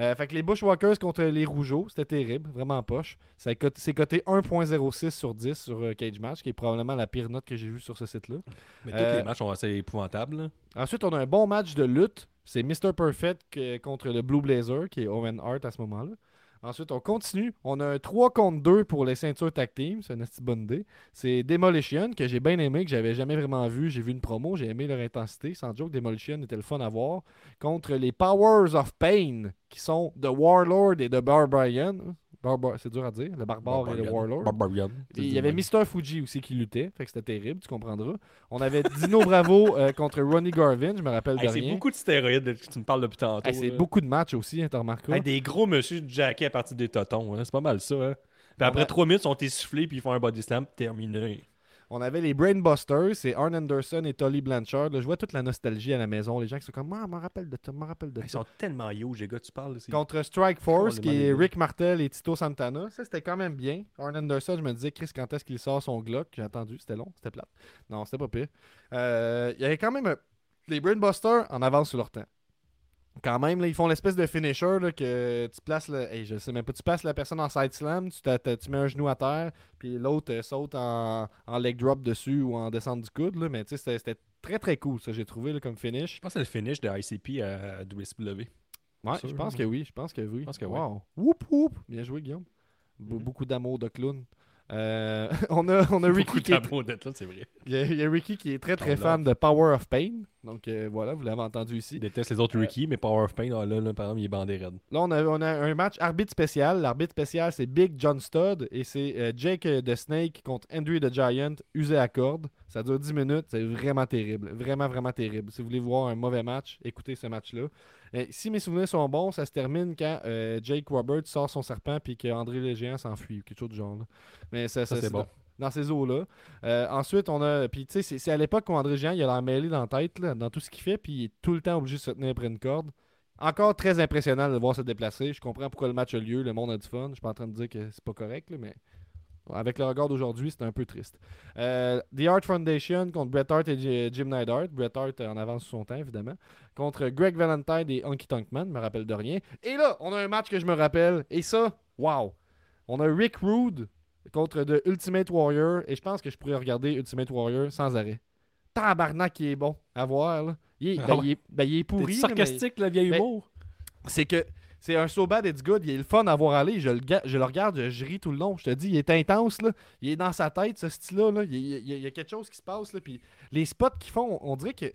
Euh, fait que les Bushwhackers contre les Rougeaux, c'était terrible, vraiment poche. C'est coté un virgule zéro six sur dix sur Cage Match, qui est probablement la pire note que j'ai vue sur ce site-là. Mais euh, tous les matchs sont assez épouvantables. Là. Ensuite, on a un bon match de lutte. C'est mister Perfect que, contre le Blue Blazer, qui est Owen Hart à ce moment-là. Ensuite, on continue. On a un trois contre deux pour les ceintures tag team. C'est une assez bonne idée. C'est Demolition, que j'ai bien aimé, que j'avais jamais vraiment vu. J'ai vu une promo, j'ai aimé leur intensité. Sans joke, Demolition était le fun à voir. Contre les Powers of Pain, qui sont The Warlord et The Barbarian. Barbar, c'est dur à dire. Le Barbare Barbarian. Et le Warlord. Barbarian. Et il y avait mister Fuji aussi qui luttait. Fait que c'était terrible, tu comprendras. On avait Dino Bravo euh, contre Ronnie Garvin, je me rappelle hey, de rien. C'est beaucoup de stéroïdes que tu me parles depuis tantôt. Hey, c'est beaucoup de matchs aussi, hein, t'en remarqueras. Hey, des gros monsieur jackés à partir des totons. Hein. C'est pas mal ça. Hein. Puis après trois minutes, ils sont essoufflés puis ils font un body slam terminé. On avait les Brainbusters, c'est Arn Anderson et Tully Blanchard. Là, je vois toute la nostalgie à la maison. Les gens qui sont comme, moi, oh, m'en rappelle de toi, m'en rappelle de toi. Ils sont tellement yo, les gars, tu parles. C'est... Contre Strike Force, oh, qui est Rick Martel et Tito Santana. Ça, c'était quand même bien. Arn Anderson, je me disais, Chris, quand est-ce qu'il sort son Glock? J'ai attendu, c'était long, c'était plate. Non, c'était pas pire. Euh, il y avait quand même un... les Brainbusters en avance sur leur temps. Quand même, là, ils font l'espèce de finisher là, que tu places le... hey, je sais même pas, tu places la personne en side slam, tu, tu mets un genou à terre, puis l'autre euh, saute en, en leg drop dessus ou en descente du coude. Là, mais tu sais, c'était, c'était très très cool, ça, j'ai trouvé là, comme finish. Je pense que c'est le finish de I C P à W C W. Ouais, je pense que oui, je pense que oui. Je pense que wow. Oui. Oup, oup. Bien joué, Guillaume. Be- mm-hmm. Beaucoup d'amour de clown. Euh, on a, on a Ricky qui est... là, c'est vrai. Il, y a, il y a Ricky qui est très très Tom fan là. De Power of Pain. Donc euh, voilà, vous l'avez entendu ici. Il déteste les autres euh... Ricky, mais Power of Pain, là, là, là par exemple, il est bandé raide. Là, on a, on a un match arbitre spécial. L'arbitre spécial, c'est Big John Studd et c'est euh, Jake the Snake contre Andrew the Giant, usé à corde. Ça dure dix minutes, c'est vraiment terrible. Vraiment, vraiment terrible. Si vous voulez voir un mauvais match, écoutez ce match-là. Et si mes souvenirs sont bons, ça se termine quand euh, Jake Roberts sort son serpent et qu'André le Géant s'enfuit, quelque chose du genre. Là. Mais ça, ça, ça c'est, c'est bon. Dans, dans ces eaux-là. Euh, ensuite, on a. Puis, tu sais, c'est, c'est à l'époque où André Géant, il a l'air mêlé dans la tête, là, dans tout ce qu'il fait, puis il est tout le temps obligé de se tenir après une corde. Encore très impressionnant de le voir se déplacer. Je comprends pourquoi le match a lieu, le monde a du fun. Je suis pas en train de dire que c'est pas correct, là, mais. Avec le regard d'aujourd'hui, c'était un peu triste. Euh, The Hart Foundation contre Bret Hart et G- Jim Neidhart. Bret Hart en avance sur son temps, évidemment. Contre Greg Valentine et Honky Tonk Man, je me rappelle de rien. Et là, on a un match que je me rappelle. Et ça, wow! On a Rick Rude contre The Ultimate Warrior. Et je pense que je pourrais regarder Ultimate Warrior sans arrêt. Tabarnak, il est bon à voir. Là. Il, est, ben, il, est, ben, il est pourri. C'est sarcastique, mais... le vieil humour. Ben, c'est que... C'est un so bad it's good. Il est le fun à voir aller. Je le, ga- je le regarde, je, je ris tout le long. Je te dis, il est intense. Là. Il est dans sa tête, ce style-là. Là. Il, il, il y a quelque chose qui se passe. Là. Puis les spots qu'ils font, on dirait que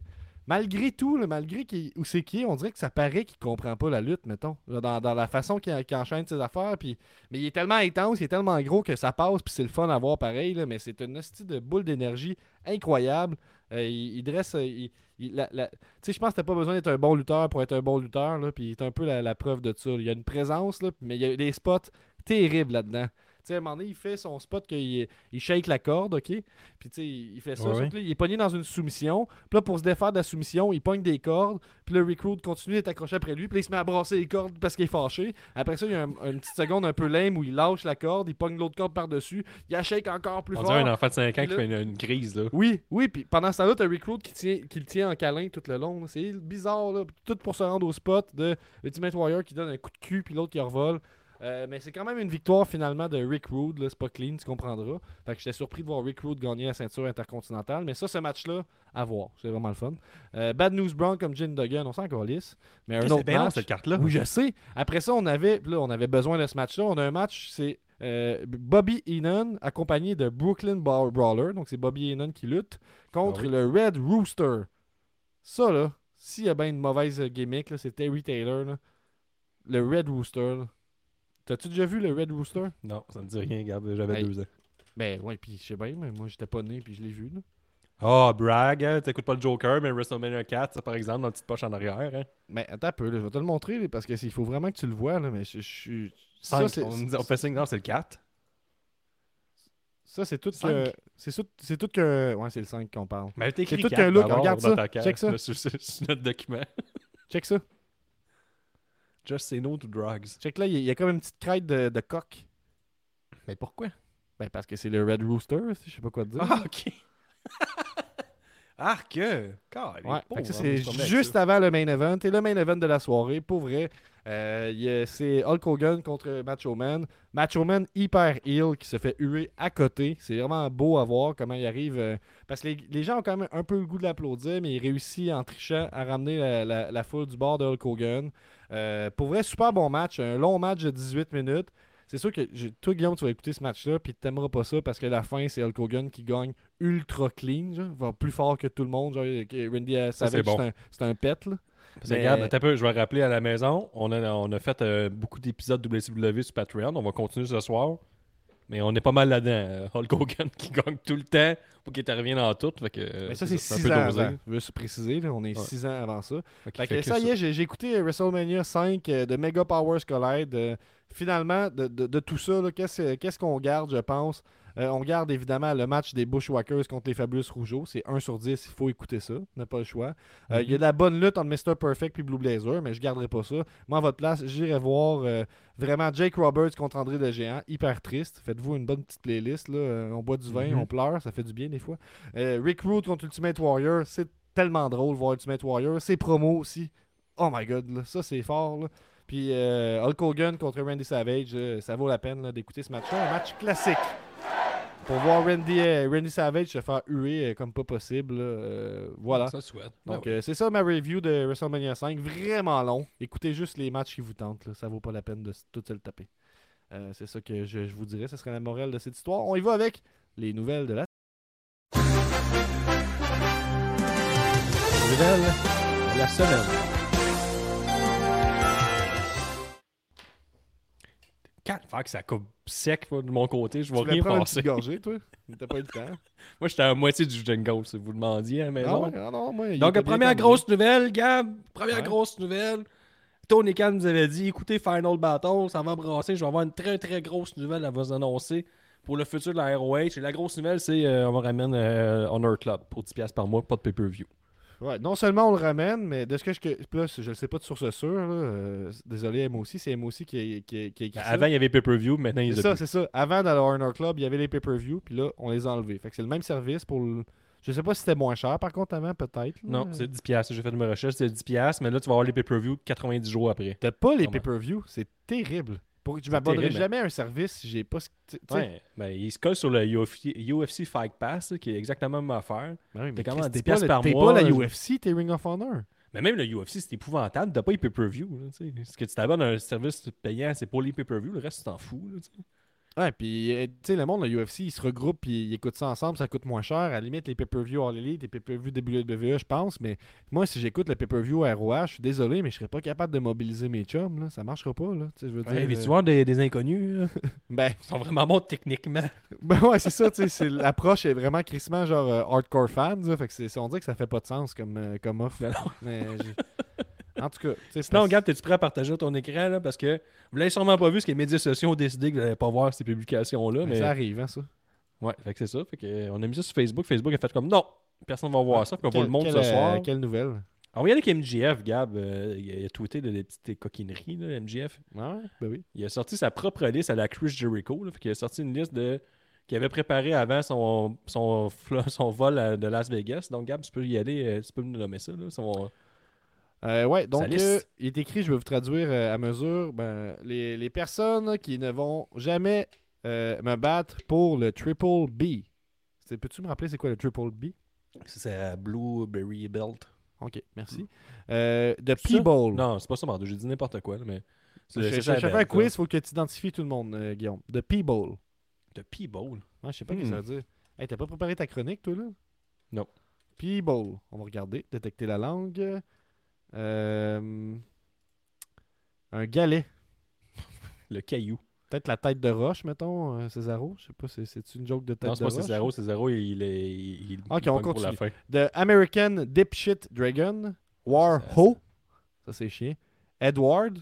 malgré tout, là, malgré qu'il, où c'est qu'il est, on dirait que ça paraît qu'il comprend pas la lutte, mettons. Là, dans, dans la façon qu'il, qu'il enchaîne ses affaires. Puis, mais il est tellement intense, il est tellement gros que ça passe. Puis c'est le fun à voir pareil. Là. Mais c'est une hostie de boule d'énergie incroyable. Euh, il, il dresse... Il, La... Tu sais, je pense que t'as pas besoin d'être un bon lutteur pour être un bon lutteur, là, puis c'est un peu la, la preuve de ça. Il y a une présence, là, mais il y a des spots terribles là-dedans. Tu sais, à un moment donné, il fait son spot qu'il il shake la corde, OK? Puis tu sais, il fait ça. Ouais, surtout, ouais. Il est pogné dans une soumission. Puis là, pour se défaire de la soumission, il pogne des cordes. Puis le recruit continue d'être accroché après lui. Puis là, il se met à brasser les cordes parce qu'il est fâché. Après ça, il y a un, une petite seconde un peu lame où il lâche la corde. Il pogne l'autre corde par-dessus. Il la shake encore plus On fort. On dirait un enfant de cinq ans là, qui fait une, une grise, là. Oui, oui. Puis pendant ce temps-là, t'as recruit qui, tient, qui le tient en câlin tout le long. Là. C'est bizarre, là. Tout pour se rendre au spot de Ultimate Warrior qui donne un coup de cul. Puis l'autre qui revole. Euh, mais c'est quand même une victoire finalement de Rick Rude, là, c'est pas clean, tu comprendras. Fait que j'étais surpris de voir Rick Rude gagner la ceinture intercontinentale, mais ça, ce match-là, à voir, c'est vraiment le fun. Euh, Bad News Brown comme Jim Duggan, on s'en calisse, mais un c'est autre bien match. Long, cette carte-là. Oui, je sais. Après ça, on avait, là, on avait besoin de ce match-là. On a un match, c'est euh, Bobby Heenan accompagné de Brooklyn Brawler, donc c'est Bobby Heenan qui lutte contre ah oui. le Red Rooster. Ça là, s'il y a bien une mauvaise gimmick, là, c'est Terry Taylor, là. Le Red Rooster. Là. T'as-tu déjà vu le Red Rooster? Non, ça me dit rien, regarde, j'avais hey. deux ans. Ben ouais, pis je sais bien, mais moi j'étais pas né, pis je l'ai vu, là. Ah, oh, brag, hein? T'écoutes pas le Joker, mais WrestleMania quatre, ça, par exemple, dans la petite poche en arrière, hein? Mais attends un peu, là, je vais te le montrer, là, parce que il faut vraiment que tu le vois, là, mais je suis... Ça, c'est... On fait cinq, non, c'est le quatre. Ça, c'est tout que... C'est, sous... c'est tout que... Ouais, c'est le cinq qu'on parle. Mais t'es écrit c'est tout qu'un look, regarde ça, check ça. C'est notre document. Check ça. Just say no to drugs. Check là, il y, y a comme une petite crête de, de coq. Mais pourquoi? Ben parce que c'est le Red Rooster, je sais pas quoi te dire. Ah, ok. Arc! Car, ouais, pauvre, ça, c'est juste ça. Avant le main event. Et le main event de la soirée, pour vrai, euh, y a, c'est Hulk Hogan contre Macho Man. Macho Man hyper heel qui se fait huer à côté. C'est vraiment beau à voir comment il arrive. Euh, parce que les, les gens ont quand même un peu le goût de l'applaudir, mais il réussit en trichant à ramener la, la, la foule du bord de Hulk Hogan. Euh, pour vrai, super bon match. Un long match de dix-huit minutes. C'est sûr que je, toi, Guillaume, tu vas écouter ce match-là, puis tu t'aimeras pas ça parce que la fin, c'est Hulk Hogan qui gagne ultra clean, genre, va plus fort que tout le monde. Genre, Randy Savage, ça, c'est, bon. c'est, un, c'est un pet. Là. Mais... Regarde, t'as peu, je vais rappeler à la maison, on a, on a fait euh, beaucoup d'épisodes W C W sur Patreon. On va continuer ce soir, mais on est pas mal là-dedans. Hulk Hogan qui gagne tout le temps pour qu'il revienne en tout. Fait que, euh, mais ça, c'est six ans dosé. Avant. Je veux se préciser, là, on est six ouais. ans avant ça. Fait fait fait que, que ça y est, j'ai, j'ai écouté WrestleMania cinq de Mega Powers Collide. Euh, Finalement, de, de, de tout ça, là, qu'est-ce, qu'est-ce qu'on garde, je pense? Euh, on garde évidemment le match des Bushwhackers contre les Fabulous Rougeaux. C'est un sur dix, il faut écouter ça, on n'a pas le choix. Euh, il mm-hmm. y a de la bonne lutte entre mister Perfect et Blue Blazer, mais je ne garderai pas ça. Moi, à votre place, j'irai voir euh, vraiment Jake Roberts contre André le Géant. Hyper triste. Faites-vous une bonne petite playlist. Là. On boit du vin, mm-hmm. on pleure, ça fait du bien des fois. Euh, Rick Rude contre Ultimate Warrior, c'est tellement drôle voir Ultimate Warrior. Ses promos aussi. Oh my God, là, ça c'est fort, là. Puis euh, Hulk Hogan contre Randy Savage, euh, ça vaut la peine là, d'écouter ce match-là. Un match classique. Pour voir Randy, euh, Randy Savage se faire huer euh, comme pas possible. Euh, voilà. Ça souhaite. Donc, euh, c'est ça ma review de WrestleMania cinq. Vraiment long. Écoutez juste les matchs qui vous tentent. Là. Ça vaut pas la peine de tout se le taper. Euh, c'est ça que je, je vous dirais. Ce serait la morale de cette histoire. On y va avec les nouvelles de la... Les nouvelles de la semaine. quatre fois que ça coupe sec là, de mon côté, je vois rien passer. Tu voulais prendre une petite gorgée, toi? Il n'était pas évident. Moi, j'étais à la moitié du jungle, si vous demandiez. Hein, mais ah, non. Ouais, ah, non moi, donc, première grosse nouvelle, Gab, première ouais. grosse nouvelle. Tony Khan nous avait dit, écoutez, Final Battle, ça va brasser, je vais avoir une très, très grosse nouvelle à vous annoncer pour le futur de la R O H. Et la grosse nouvelle, c'est euh, on ramène euh, Honor Club pour dix dollars par mois, pas de pay-per-view. Ouais, non seulement on le ramène, mais de ce que je plus, je le sais pas de source sûre, euh, désolé M O C, c'est M O C qui a écrit ça. Avant, il y avait pay-per-view, maintenant il y a. C'est ça, plus. c'est ça. Avant, dans le Honor Club, il y avait les pay-per-view, puis là, on les a enlevés. Fait que c'est le même service pour le... Je sais pas si c'était moins cher, par contre, avant, peut-être. Là. Non, c'est dix dollars. J'ai fait de mes recherches, c'est dix dollars, mais là, tu vas avoir les pay-per-view quatre-vingt-dix jours après. T'as pas les pay-per-view, c'est terrible. Pour... Je m'abonnerai jamais à un service si j'ai pas... Ouais, ben, il se colle sur le U F C Fight Pass, là, qui est exactement la même affaire. Ben oui, t'es quand même dix dollars par mois. T'es pas la U F C, t'es Ring of Honor. Mais même le U F C, c'est épouvantable. T'as pas les pay-per-view. Parce que tu t'abonnes à un service payant, c'est pour les pay-per-view. Le reste, tu t'en fous. Là, ouais, puis tu sais, le monde, le U F C, ils se regroupent puis ils écoutent ça ensemble, ça coûte moins cher. À la limite, les pay-per-view All Elite, les pay-per-view W W E, je pense, mais moi, si j'écoute le pay-per-view R O H, je suis désolé, mais je serais pas capable de mobiliser mes chums, là. Ça marchera pas, là. Tu sais, je veux dire. Ouais, mais tu vois des, des inconnus, là. Ben, ils sont vraiment bons techniquement. Ben ouais, c'est ça, tu sais, l'approche est vraiment crissement genre euh, hardcore fans, là, fait que c'est, on dirait que ça fait pas de sens comme, euh, comme offre. Mais non. Mais, en tout cas, sinon, parce... Gab, t'es-tu prêt à partager ton écran là? Parce que vous l'avez sûrement pas vu parce que les médias sociaux ont décidé que vous n'allez pas voir ces publications-là. Mais, mais... ça arrive, hein, ça? Ouais, fait que c'est ça. Fait que on a mis ça sur Facebook. Facebook a fait comme non, personne ne va voir ça. Puis on va le montrer ce soir. Euh, quelle nouvelle? On regardait avec M J F, Gab. Euh, il a tweeté des petites coquineries, là, M J F. Ah, ben oui. Il a sorti sa propre liste à la Chris Jericho. Là, fait qu'il a sorti une liste de qu'il avait préparée avant son, son, son, son vol à, de Las Vegas. Donc, Gab, tu peux y aller. Tu peux nous nommer ça. Là, son... Euh, ouais, donc euh, il est écrit, je vais vous traduire euh, à mesure, ben, les, les personnes qui ne vont jamais euh, me battre pour le Triple B. C'est, peux-tu me rappeler c'est quoi le Triple B? C'est la Blueberry Belt. Ok, merci. Mm. Euh, the P-Ball. Non, c'est pas ça, j'ai dit n'importe quoi. Mais c'est je, je, je fais un quiz, il faut que tu identifies tout le monde, euh, Guillaume. The P-Ball. The P-Ball? Ouais, je sais pas mm. ce que ça veut dire. Hey, t'as pas préparé ta chronique, toi, là? Non. P-Ball. On va regarder, détecter la langue... Euh, un galet. Le caillou. Peut-être la tête de roche, mettons, euh, Césaro. Je sais pas, c'est, c'est une joke de tête non, de roche. Non, c'est pas Césaro. Césaro, il est. Il, il, ok, il on continue. Pour la fin. The American Dipshit Dragon. War Ho. Ça, c'est chiant. Edward.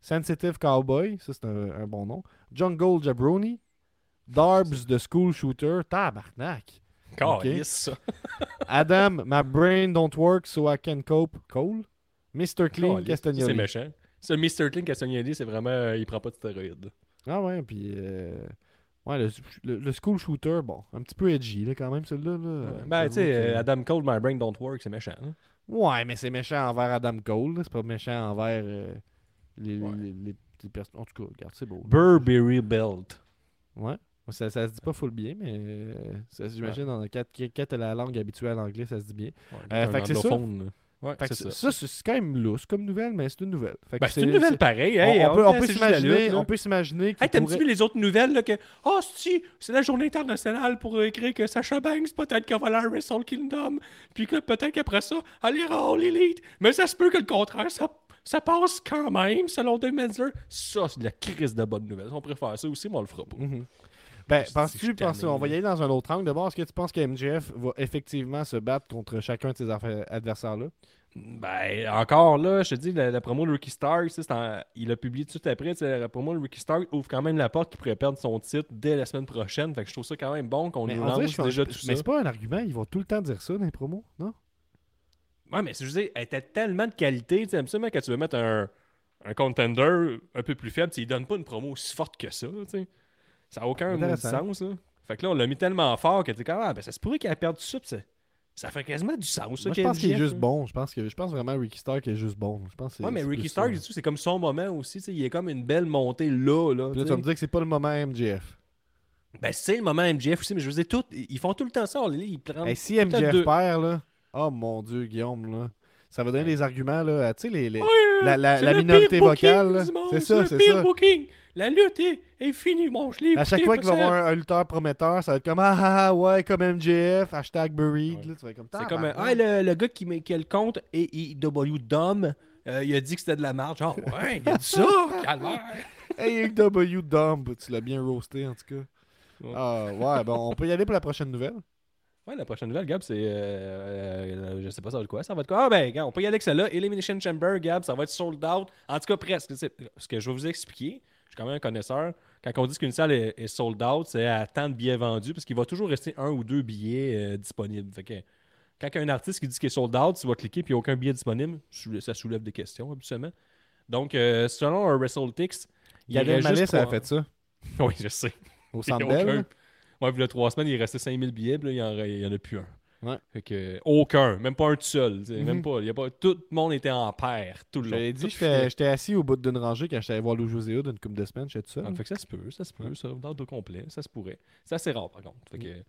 Sensitive Cowboy. Ça, c'est un, un bon nom. Jungle Jabroni. Darbs the School Shooter. Tabarnak. Okay. Adam, my brain don't work so I can cope. Cole. mister Clean Castagnoli. C'est méchant. Ce mister Clean Castagnoli, c'est vraiment... Euh, il prend pas de stéroïdes. Ah ouais, puis... Euh, ouais, le, le, le school shooter, bon, un petit peu edgy là, quand même, celui-là. Là, ben, tu sais, euh, Adam Cole, my brain don't work, c'est méchant. Hein? Ouais, mais c'est méchant envers Adam Cole. Là. C'est pas méchant envers euh, les, ouais. les, les, les personnes. En tout cas, regarde, c'est beau. Burberry Belt. Ouais. Ça, ça se dit pas full bien, mais euh, ça, j'imagine ouais. Dans quand t'as la langue habituelle en anglais, ça se dit bien. Ouais, euh, fait que c'est ça. Ouais, fait c'est que ça. ça, c'est quand même lousse comme nouvelle, mais c'est une nouvelle. Fait ben, que c'est, c'est une nouvelle pareille. Hey, on, on, on, on, on peut s'imaginer... Hey, t'as pourrait... vu les autres nouvelles là, que « Ah, oh, si, c'est la journée internationale pour écrire que Sasha Banks, peut-être qu'elle va aller à Wrestle Kingdom, puis que peut-être qu'après ça, elle ira à All Elite. » Mais ça se peut que le contraire, ça... Ça passe quand même, selon deux médias. Ça, c'est de la crise de bonne nouvelle. On préfère ça aussi, mais on le fera pas. Mm-hmm. Ben, penses-tu, penses-tu, on va y aller dans un autre angle. D'abord, est-ce que tu penses que M J F va effectivement se battre contre chacun de ses adversaires-là? Ben, encore là, je te dis, la, la promo de Ricky Starks, il a publié tout de suite après. La promo de Ricky Starks ouvre quand même la porte qu'il pourrait perdre son titre dès la semaine prochaine. Fait que je trouve ça quand même bon qu'on nous lance déjà tout ça. Mais c'est pas un argument, ils vont tout le temps dire ça dans les promos, non? Ouais, mais je veux dire, elle était tellement de qualité. Tu sais, absolument, quand tu veux mettre un, un contender un peu plus faible, il donne pas une promo aussi forte que ça. Tu sais. Ça n'a aucun bon sens. Là. Fait que là, on l'a mis tellement fort que tu es comme, ah, ben ça se pourrait qu'elle perde tout ça. Ça, ça fait quasiment du sens. Ça, Moi, je pense qu'il est juste bon. Je pense, que, je pense vraiment que Ricky Stark est juste bon. Je pense que c'est, ouais, mais c'est Ricky Stark, c'est comme son moment aussi. Tu sais, il est comme une belle montée là. Là, là tu vas me dire que c'est pas le moment M J F. Ben, c'est le moment M J F aussi, mais je veux dire, tout, ils font tout le temps ça. Ils prennent hey, si M J F deux... perd, là. Oh mon Dieu, Guillaume, là. Ça va donner des arguments, là. Tu sais, les, les, ouais, la, la, la minorité vocale. C'est, c'est ça, c'est, c'est ça. Booking. La lutte est, est finie, mon chéri. À chaque fois qu'il va y avoir un, un lutteur prometteur, ça va être comme ah ah ah ouais, comme M J F, hashtag buried. Ouais. Là, tu vas être comme, c'est comme un, ah, le, le gars qui met quel compte et W Dom, euh, il a dit que c'était de la marge. Genre, ouais, il a dit ça, calvaire. A E W Dump, tu l'as bien roasté en tout cas. Ouais. Ah ouais, bon, on peut y aller pour la prochaine nouvelle. Ouais, la prochaine nouvelle, Gab, c'est. Euh, euh, je sais pas, ça va être quoi. Ça va être quoi? Ah ben, on peut y aller avec celle-là. Elimination Chamber, Gab, ça va être sold out. En tout cas, presque. Ce que je vais vous expliquer, je suis quand même un connaisseur. Quand on dit qu'une salle est, est sold out, c'est à tant de billets vendus, parce qu'il va toujours rester un ou deux billets euh, disponibles. Fait que quand il y a un artiste qui dit qu'il est sold out, tu vas cliquer, puis il n'y a aucun billet disponible. Ça soulève des questions, habituellement. Donc, euh, selon un WrestleTix, il y avait Malice juste trois... a fait ça. Oui, je sais. Au Centre Bell. Ouais, puis il y a trois semaines, il restait cinq mille billets, puis là, il n'y en, en a plus un. Ouais. Fait que, aucun, même pas un tout seul. Mm-hmm. Même pas, y a pas, tout le monde était en paire, tout le long. J'avais dit, j'étais, j'étais assis au bout d'une rangée quand j'étais allé voir Lou José Hood une couple de semaines, j'étais tout seul. Ah, fait que ça se peut, ça se peut, ça, dans le complet, ça se pourrait. C'est assez rare, par contre. Fait que, mm.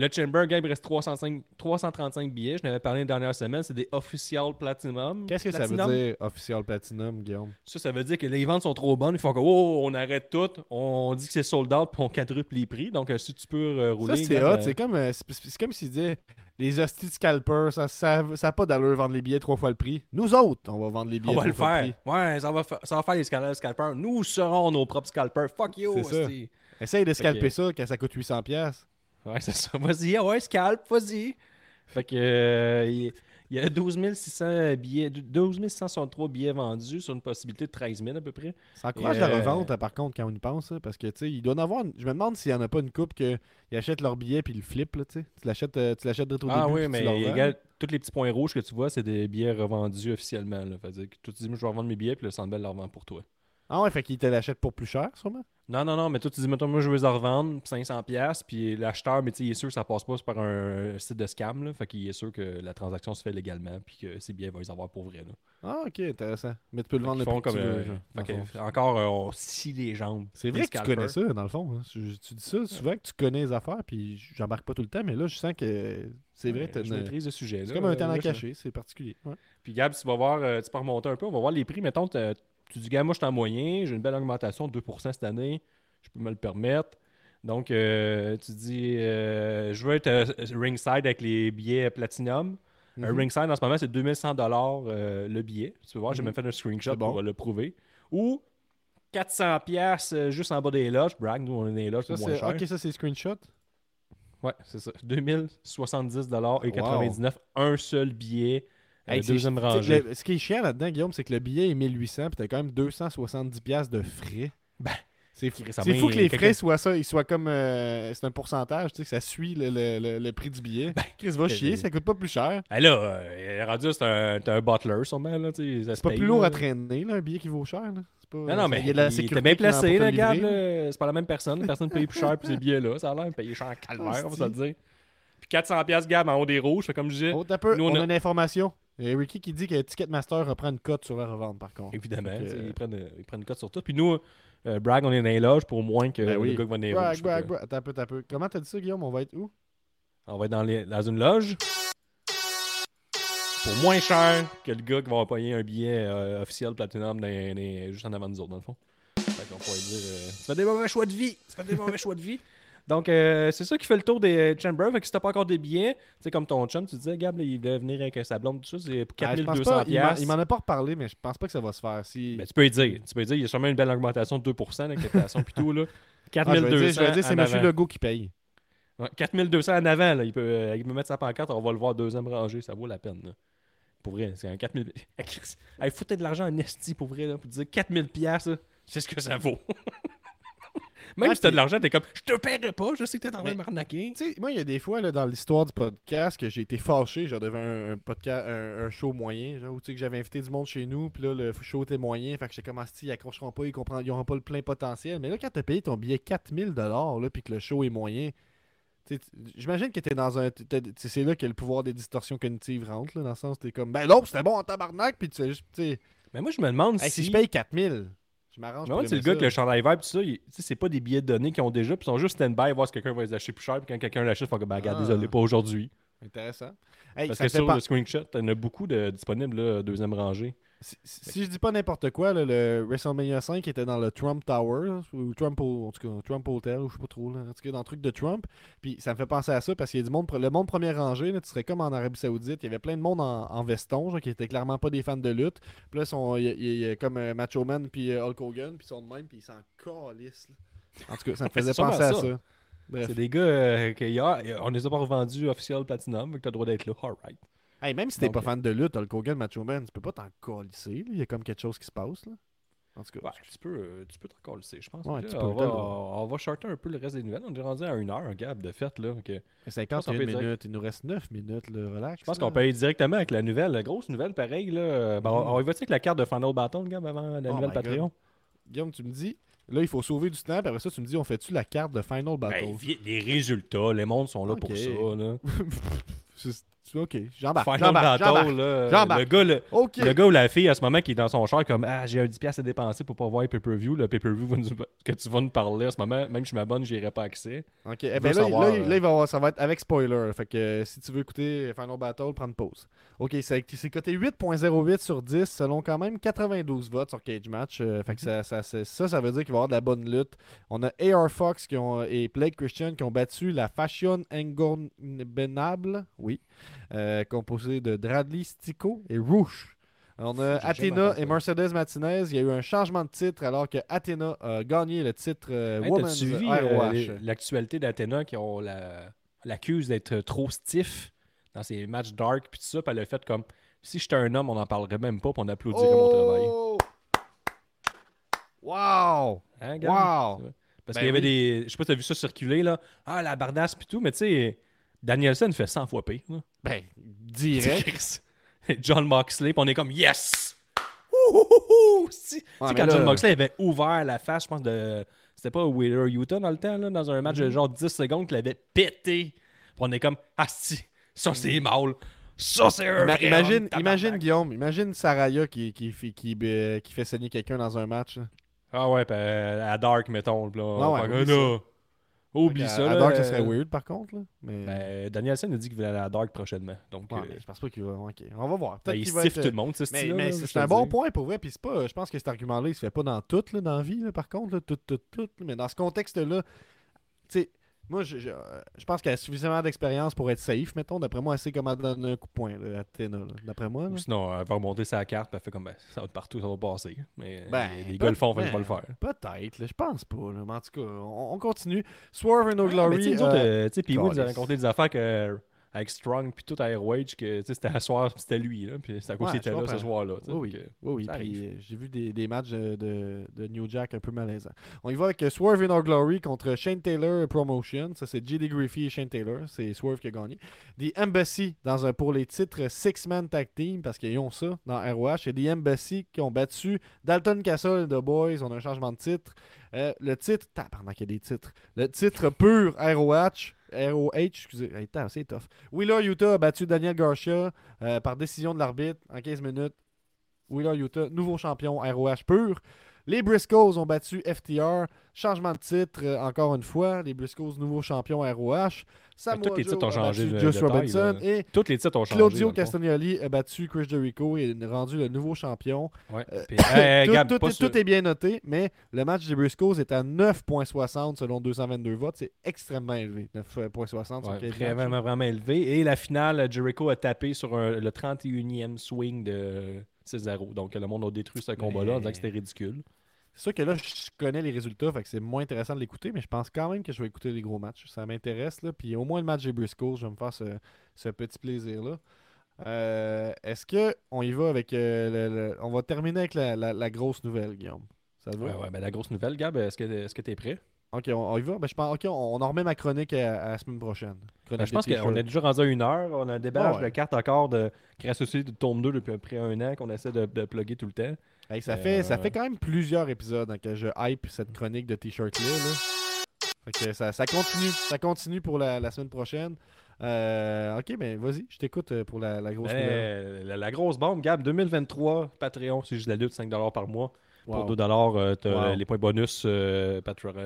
Le Chamber, il reste trois cent trente-cinq billets. Je n'avais parlé la dernière semaine. C'est des Official Platinum. Qu'est-ce que Platinum? Ça veut dire, Official Platinum, Guillaume? Ça, ça veut dire que les ventes sont trop bonnes. Ils font que, oh, on arrête tout. On dit que c'est sold out, puis on quadruple les prix. Donc, si tu peux euh, rouler... Ça, c'est hot. Euh... C'est comme, euh, c'est, c'est comme s'ils disaient, les hosties scalpers, ça n'a ça, ça pas d'allure vendre les billets trois fois le prix. Nous autres, on va vendre les billets trois le fois le prix. Ouais, ça va, fa- ça va faire les scalpers. Nous serons nos propres scalpers. Fuck you, hostie. Essaye de scalper okay. ça, quand ça coûte huit cents dollars. Ouais, c'est ça. Vas-y, ouais, scalp, vas-y. Fait que euh, il y a douze mille six cents billets, douze mille six cent soixante-trois billets vendus sur une possibilité de treize mille à peu près. Ça encourage euh... la revente, par contre, quand on y pense, parce que, tu sais, il doit en avoir. Je me demande s'il n'y en a pas une coupe qu'ils achètent leur billet puis ils le flippent, là, tu sais. Tu l'achètes, tu l'achètes direct au ah, début. Ah oui, mais regarde, tous les petits points rouges que tu vois, c'est des billets revendus officiellement, là. Fait que tu te dis, moi, je vais revendre mes billets puis le Centre Bell leur vend pour toi. Ah ouais, fait qu'il te l'achète pour plus cher, sûrement? Non, non, non, mais toi, tu dis, mettons, moi, je veux les revendre cinq cents dollars, puis l'acheteur, mais tu sais, il est sûr que ça passe pas par un site de scam, là, fait qu'il est sûr que la transaction se fait légalement, puis que c'est bien, il va les avoir pour vrai, là. Ah, ok, intéressant. Mais tu peux le vendre le plus comme, euh, veux, fait que, encore, euh, on scie les jambes. C'est vrai que tu connais ça, dans le fond. Hein. Tu, tu dis ça souvent que tu connais les affaires, puis j'embarque pas tout le temps, mais là, je sens que... C'est vrai, ouais, je maîtrise le sujet, là. C'est comme un talent caché, c'est particulier. Ouais. Puis Gab, tu vas voir, tu peux remonter un peu, on va voir les prix, mettons, tu dis, gars, moi, je suis en moyen, j'ai une belle augmentation de deux pour cent cette année, je peux me le permettre. Donc, euh, tu dis, euh, je veux être euh, ringside avec les billets platinum. Mm-hmm. Un ringside, en ce moment, c'est deux mille cent dollars euh, le billet. Tu peux voir, mm-hmm. j'ai même fait un screenshot bon. pour euh, le prouver. Ou quatre cents dollars euh, juste en bas des loges. Brag, nous, on est dans les loges, c'est moins cher. OK, ça, c'est screenshot? Ouais, c'est ça. deux mille soixante-dix dollars et quatre-vingt-dix-neuf, wow. Un seul billet. Hey, deuxième rangée. Le, ce qui est chiant là-dedans, Guillaume, c'est que le billet est mille huit cents, puis t'as quand même deux cent soixante-dix dollars de frais. Ben, c'est fou, c'est fou que les frais soient ça, ils soient comme... Euh, c'est un pourcentage, tu sais, que ça suit le, le, le, le prix du billet. Ben, Chris va chier, ça coûte pas plus cher. Ben là, euh, rendu, c'est un, un butler, sûrement, là, tu sais, ça c'est pas paye, plus lourd là. À traîner, là, un billet qui vaut cher, là. C'est pas, non, non, mais il, la il était bien placé, là, regarde, là, c'est pas la même personne, personne paye plus cher pour ces billets-là, ça a l'air, payer cher en calvaire, on va se le dire. Puis quatre cents dollars, Gab, en haut des rouges, comme je disais. Oh, t'as peu, nous, on, on a une information. Et Ricky qui dit que Ticketmaster reprend une cote sur la revente, par contre. Évidemment, donc, euh... ils, prennent, ils prennent une cote sur tout. Puis nous, euh, Bragg, on est dans les loges pour moins que ben oui. le gars qui va dans les brag, rouges. Brag, brag. Attends un peu, attends un peu. Comment t'as dit ça, Guillaume? On va être où? On va être dans, les... dans une loge. Pour moins cher que le gars qui va payer un billet euh, officiel Platinum dans les... Les... juste en avant de nous autres, dans le fond. Fait qu'on pourrait dire... Euh... Ça fait des mauvais choix de vie! Ça fait des mauvais choix de vie! Donc, euh, c'est ça qui fait le tour des Chambers. Fait que si t'as pas encore des billets, tu sais, comme ton chum, tu disais, Gab, là, il devait venir avec sa blonde, tout ça, c'est pour quatre mille deux cents dollars. Ah, il, il m'en a pas reparlé, mais je pense pas que ça va se faire. Si... Ben, tu peux y dire. Tu peux y dire, il y a sûrement une belle augmentation de deux pour cent, l'inquiétation, puis tout, là. quatre mille deux cents. Ah, je veux dire, je veux dire c'est M. Avant. Legault qui paye. Ouais, quatre mille deux cents en avant, là. Il peut, euh, il peut mettre sa pancarte, on va le voir deuxième rangée, ça vaut la peine, là. Pour vrai, c'est un quatre mille. Hey, foutez de l'argent en esti, pour vrai, là, pour dire quatre mille dollars, c'est ce que ça vaut. Même ah, si t'as de l'argent, t'es comme « Je te paierai pas, je sais que t'es en train de m'arnaquer. » Tu sais, moi, il y a des fois, là, dans l'histoire du podcast, que j'ai été fâché, genre devant un, un podcast, un, un show moyen, genre, où tu sais que j'avais invité du monde chez nous, puis là, le show était moyen, fait que j'étais comme « Ah, si, ils accrocheront pas, ils comprendront, ils auront pas le plein potentiel. » Mais là, quand t'as payé ton billet quatre mille dollars, là, puis que le show est moyen, tu sais, j'imagine que t'es dans un... T'es, t'es, c'est là que le pouvoir des distorsions cognitives rentre, là, dans le sens t'es comme « Ben non, c'était bon en tabarnak, puis tu sais juste, tu sais... » Mais moi, je me demande hey, si... Si je paye quatre mille dollars... M'arrange non, c'est le gars avec le chandail vert, tout ça, il, c'est pas des billets de données qu'ils ont déjà, puis ils sont juste stand-by, voir si quelqu'un va les acheter plus cher, puis quand quelqu'un l'achète, il faut que, ben, regarde, ah. désolé, pas aujourd'hui. Intéressant. Hey, parce que sur pas... le screenshot, il y en a beaucoup de disponibles, là, deuxième rangée. Si, si je dis pas n'importe quoi, là, le WrestleMania cinq était dans le Trump Tower, là, ou Trump, en tout cas, Trump Hotel, ou je sais pas trop, là, en tout cas dans le truc de Trump. Puis ça me fait penser à ça parce qu'il y a du monde, le monde première rangée, là, tu serais comme en Arabie Saoudite, il y avait plein de monde en, en veston, genre, qui étaient clairement pas des fans de lutte. Puis là, sont, y, y, y, comme euh, Macho Man puis euh, Hulk Hogan, puis ils sont de même, puis ils s'en calissent. En tout cas, ça me faisait penser à ça. ça. Bref. C'est des gars euh, que hier, on les a pas revendus officiel Platinum, mais que t'as le droit d'être là. All right. Hey, même si t'es Donc, pas fan de lutte, Hulk Hogan, Macho Man, tu peux pas t'en colisser. Il y a comme quelque chose qui se passe. Là. En tout cas, ouais, tu peux, tu peux t'en colisser, je pense. Ouais, que, là, on, va, on va shorter un peu le reste des nouvelles. On est rendu à une heure, Gab, de fête. Là, que... cinquante et une minutes, direct... il nous reste neuf minutes, là, relax. Je pense là. qu'on peut aller directement avec la nouvelle. La grosse nouvelle, pareil. Là. Ben, mm. On, on y va-tu avec la carte de Final Battle, Gab, avant la oh nouvelle Patreon? God. Guillaume, tu me dis... Là, il faut sauver du temps, puis après ça, tu me dis, on fait-tu la carte de Final Battle? Ben, les résultats, les mondes sont là okay. pour ça. Là. c'est, c'est OK, j'embarque. Final j'embarque, Battle, là, j'embarque. Le, gars, le, okay. le gars ou la fille, à ce moment, qui est dans son char, comme « Ah, j'ai un dix dollars à dépenser pour pas voir le pay-per-view. Le pay-per-view que tu vas nous parler à ce moment, même si je m'abonne, j'irai pas accès. » OK, eh ben là, savoir, là, euh... là il va avoir, ça va être avec spoiler. Fait que euh, si tu veux écouter Final Battle, prends une pause. OK, c'est, c'est coté huit virgule zéro huit sur dix, selon quand même quatre-vingt-douze votes sur Cage Match. Euh, fait que ça, ça, ça, ça, ça veut dire qu'il va y avoir de la bonne lutte. On a A R Fox qui ont, et Blake Christian qui ont battu la Fashion Ingobernables, oui, euh, composée de Dradley Stico et Rouge. On a Athena et Mercedes Martinez. Il y a eu un changement de titre alors que Athena a gagné le titre euh, hey, Women's suivi, R O H. Euh, l'actualité d'Athena qui on la, l'accuse d'être trop stiff dans ses matchs dark, puis tout ça, puis elle a fait comme si j'étais un homme, on n'en parlerait même pas, puis on applaudirait oh! mon travail. Wow! Hein, wow! Parce ben qu'il y avait oui. des. Je sais pas si t'as vu ça circuler, là. Ah, la bardasse, puis tout, mais tu sais, Danielson fait cent fois pire. Là. Ben, direct. John Moxley, puis on est comme yes! Ouh! Tu sais, ouais, quand là... John Moxley avait ouvert la face, je pense, de. C'était pas Wheeler Yuta dans le temps, là, dans un match mm-hmm. de genre dix secondes, qu'il avait pété. Puis on est comme ah, si! Ça, c'est mal. Ça, c'est un vrai Imagine, imagine Guillaume, imagine Saraya qui, qui, qui, qui, euh, qui fait saigner quelqu'un dans un match. Là. Ah ouais, ben, à Dark, mettons. Là, non, ouais, oublie ça. Là. Oublie Donc, ça à, là, à Dark, ça serait euh... weird, par contre. Là. Mais... Ben, Danielson a dit qu'il voulait aller à Dark prochainement. Donc, ouais, euh... je pense pas qu'il va... Okay. On va voir. Peut-être ben, qu'il il va stiff être... tout le monde, ce style-là. Mais, mais c'est, c'est un bon point, pour vrai. Puis c'est pas... Je pense que cet argument-là, il se fait pas dans tout, là, dans la vie, là, par contre. Là, tout, tout, tout. Mais dans ce contexte-là, tu sais... Moi, je, je, je pense qu'elle a suffisamment d'expérience pour être safe, mettons. D'après moi, elle sait comment donner un coup de poing à Athena. D'après moi. Là. Sinon, elle va remonter sa carte et elle fait comme ben, ça va de partout, ça va passer. Mais ben, les gars le font, ben, ils vont le faire. Peut-être, là, je pense pas. Là. Mais en tout cas, on, on continue. Swerve and No Glory. Tu sais, puis oui, vous avez raconté des affaires que, avec Strong puis tout à R O H, que c'était à soir, c'était lui. Là, puis c'était à cause qu'il était là ce soir-là. Oui, oui. oui, oui puis, j'ai vu des, des matchs de, de New Jack un peu malaisants. On y va avec Swerve and No Glory contre Shane Taylor Promotion. Ça, c'est J D Griffey et Shane Taylor. C'est Swerve qui a gagné. The Embassy dans un, pour les titres Six-Man Tag Team, parce qu'ils ont ça dans R O H. Et The Embassy qui ont battu Dalton Castle et The Boys. On a un changement de titre. Euh, le titre... Pardon, qu'il y a des titres. Le titre pur R O H... R O H, excusez, attends, c'est tough. Wheeler Yuta a battu Daniel Garcia euh, par décision de l'arbitre en quinze minutes. Wheeler Yuta, nouveau champion R O H pur. Les Briscoes ont battu F T R. Changement de titre, euh, encore une fois. Les Briscoes, nouveau champion R O H. Samoa Joe a battu Josh Robinson. Et toutes les titres ont changé. Claudio Castagnoli a battu Chris Jericho et est rendu le nouveau champion. Ouais. Euh, Puis, euh, tout, Gab, tout, tout, tout est bien noté, mais le match des Briscoes est à neuf virgule soixante selon deux cent vingt-deux votes. C'est extrêmement élevé. neuf virgule soixante. Ouais, c'est vraiment, vraiment élevé. Et la finale, Jericho a tapé sur un, le trente et unième swing de six zéro. Donc, le monde a détruit ce combat-là en disant que c'était ridicule. C'est sûr que là, je connais les résultats, fait que c'est moins intéressant de l'écouter, mais je pense quand même que je vais écouter les gros matchs. Ça m'intéresse, là. Puis au moins le match des Briscoes, je vais me faire ce, ce petit plaisir-là. Euh, est-ce que on y va avec... Euh, le, le... On va terminer avec la, la, la grosse nouvelle, Guillaume. Ça te va? Ouais, ouais, ben la grosse nouvelle, Gab, est-ce que, est-ce que t'es prêt? OK, on, on y va. Ben, je pense, OK, on, on en remet ma chronique à, à la semaine prochaine. Ben, je pense qu'on est déjà rendu à une heure. On a un déballage oh, ouais. de cartes encore de Créassocié de Tourne deux depuis à peu près un an qu'on essaie de, de plugger tout le temps. Hey, ça, euh... fait, ça fait quand même plusieurs épisodes hein, que je hype cette chronique de T-shirt-là. Là. Fait que ça, ça continue. Ça continue pour la, la semaine prochaine. Euh, OK, mais vas-y, je t'écoute pour la, la grosse ben, la, la grosse bombe, Gab. deux mille vingt-trois, Patreon, c'est juste la lutte, cinq dollars par mois. Wow. Pour deux dollars, euh, tu as wow. les points bonus euh,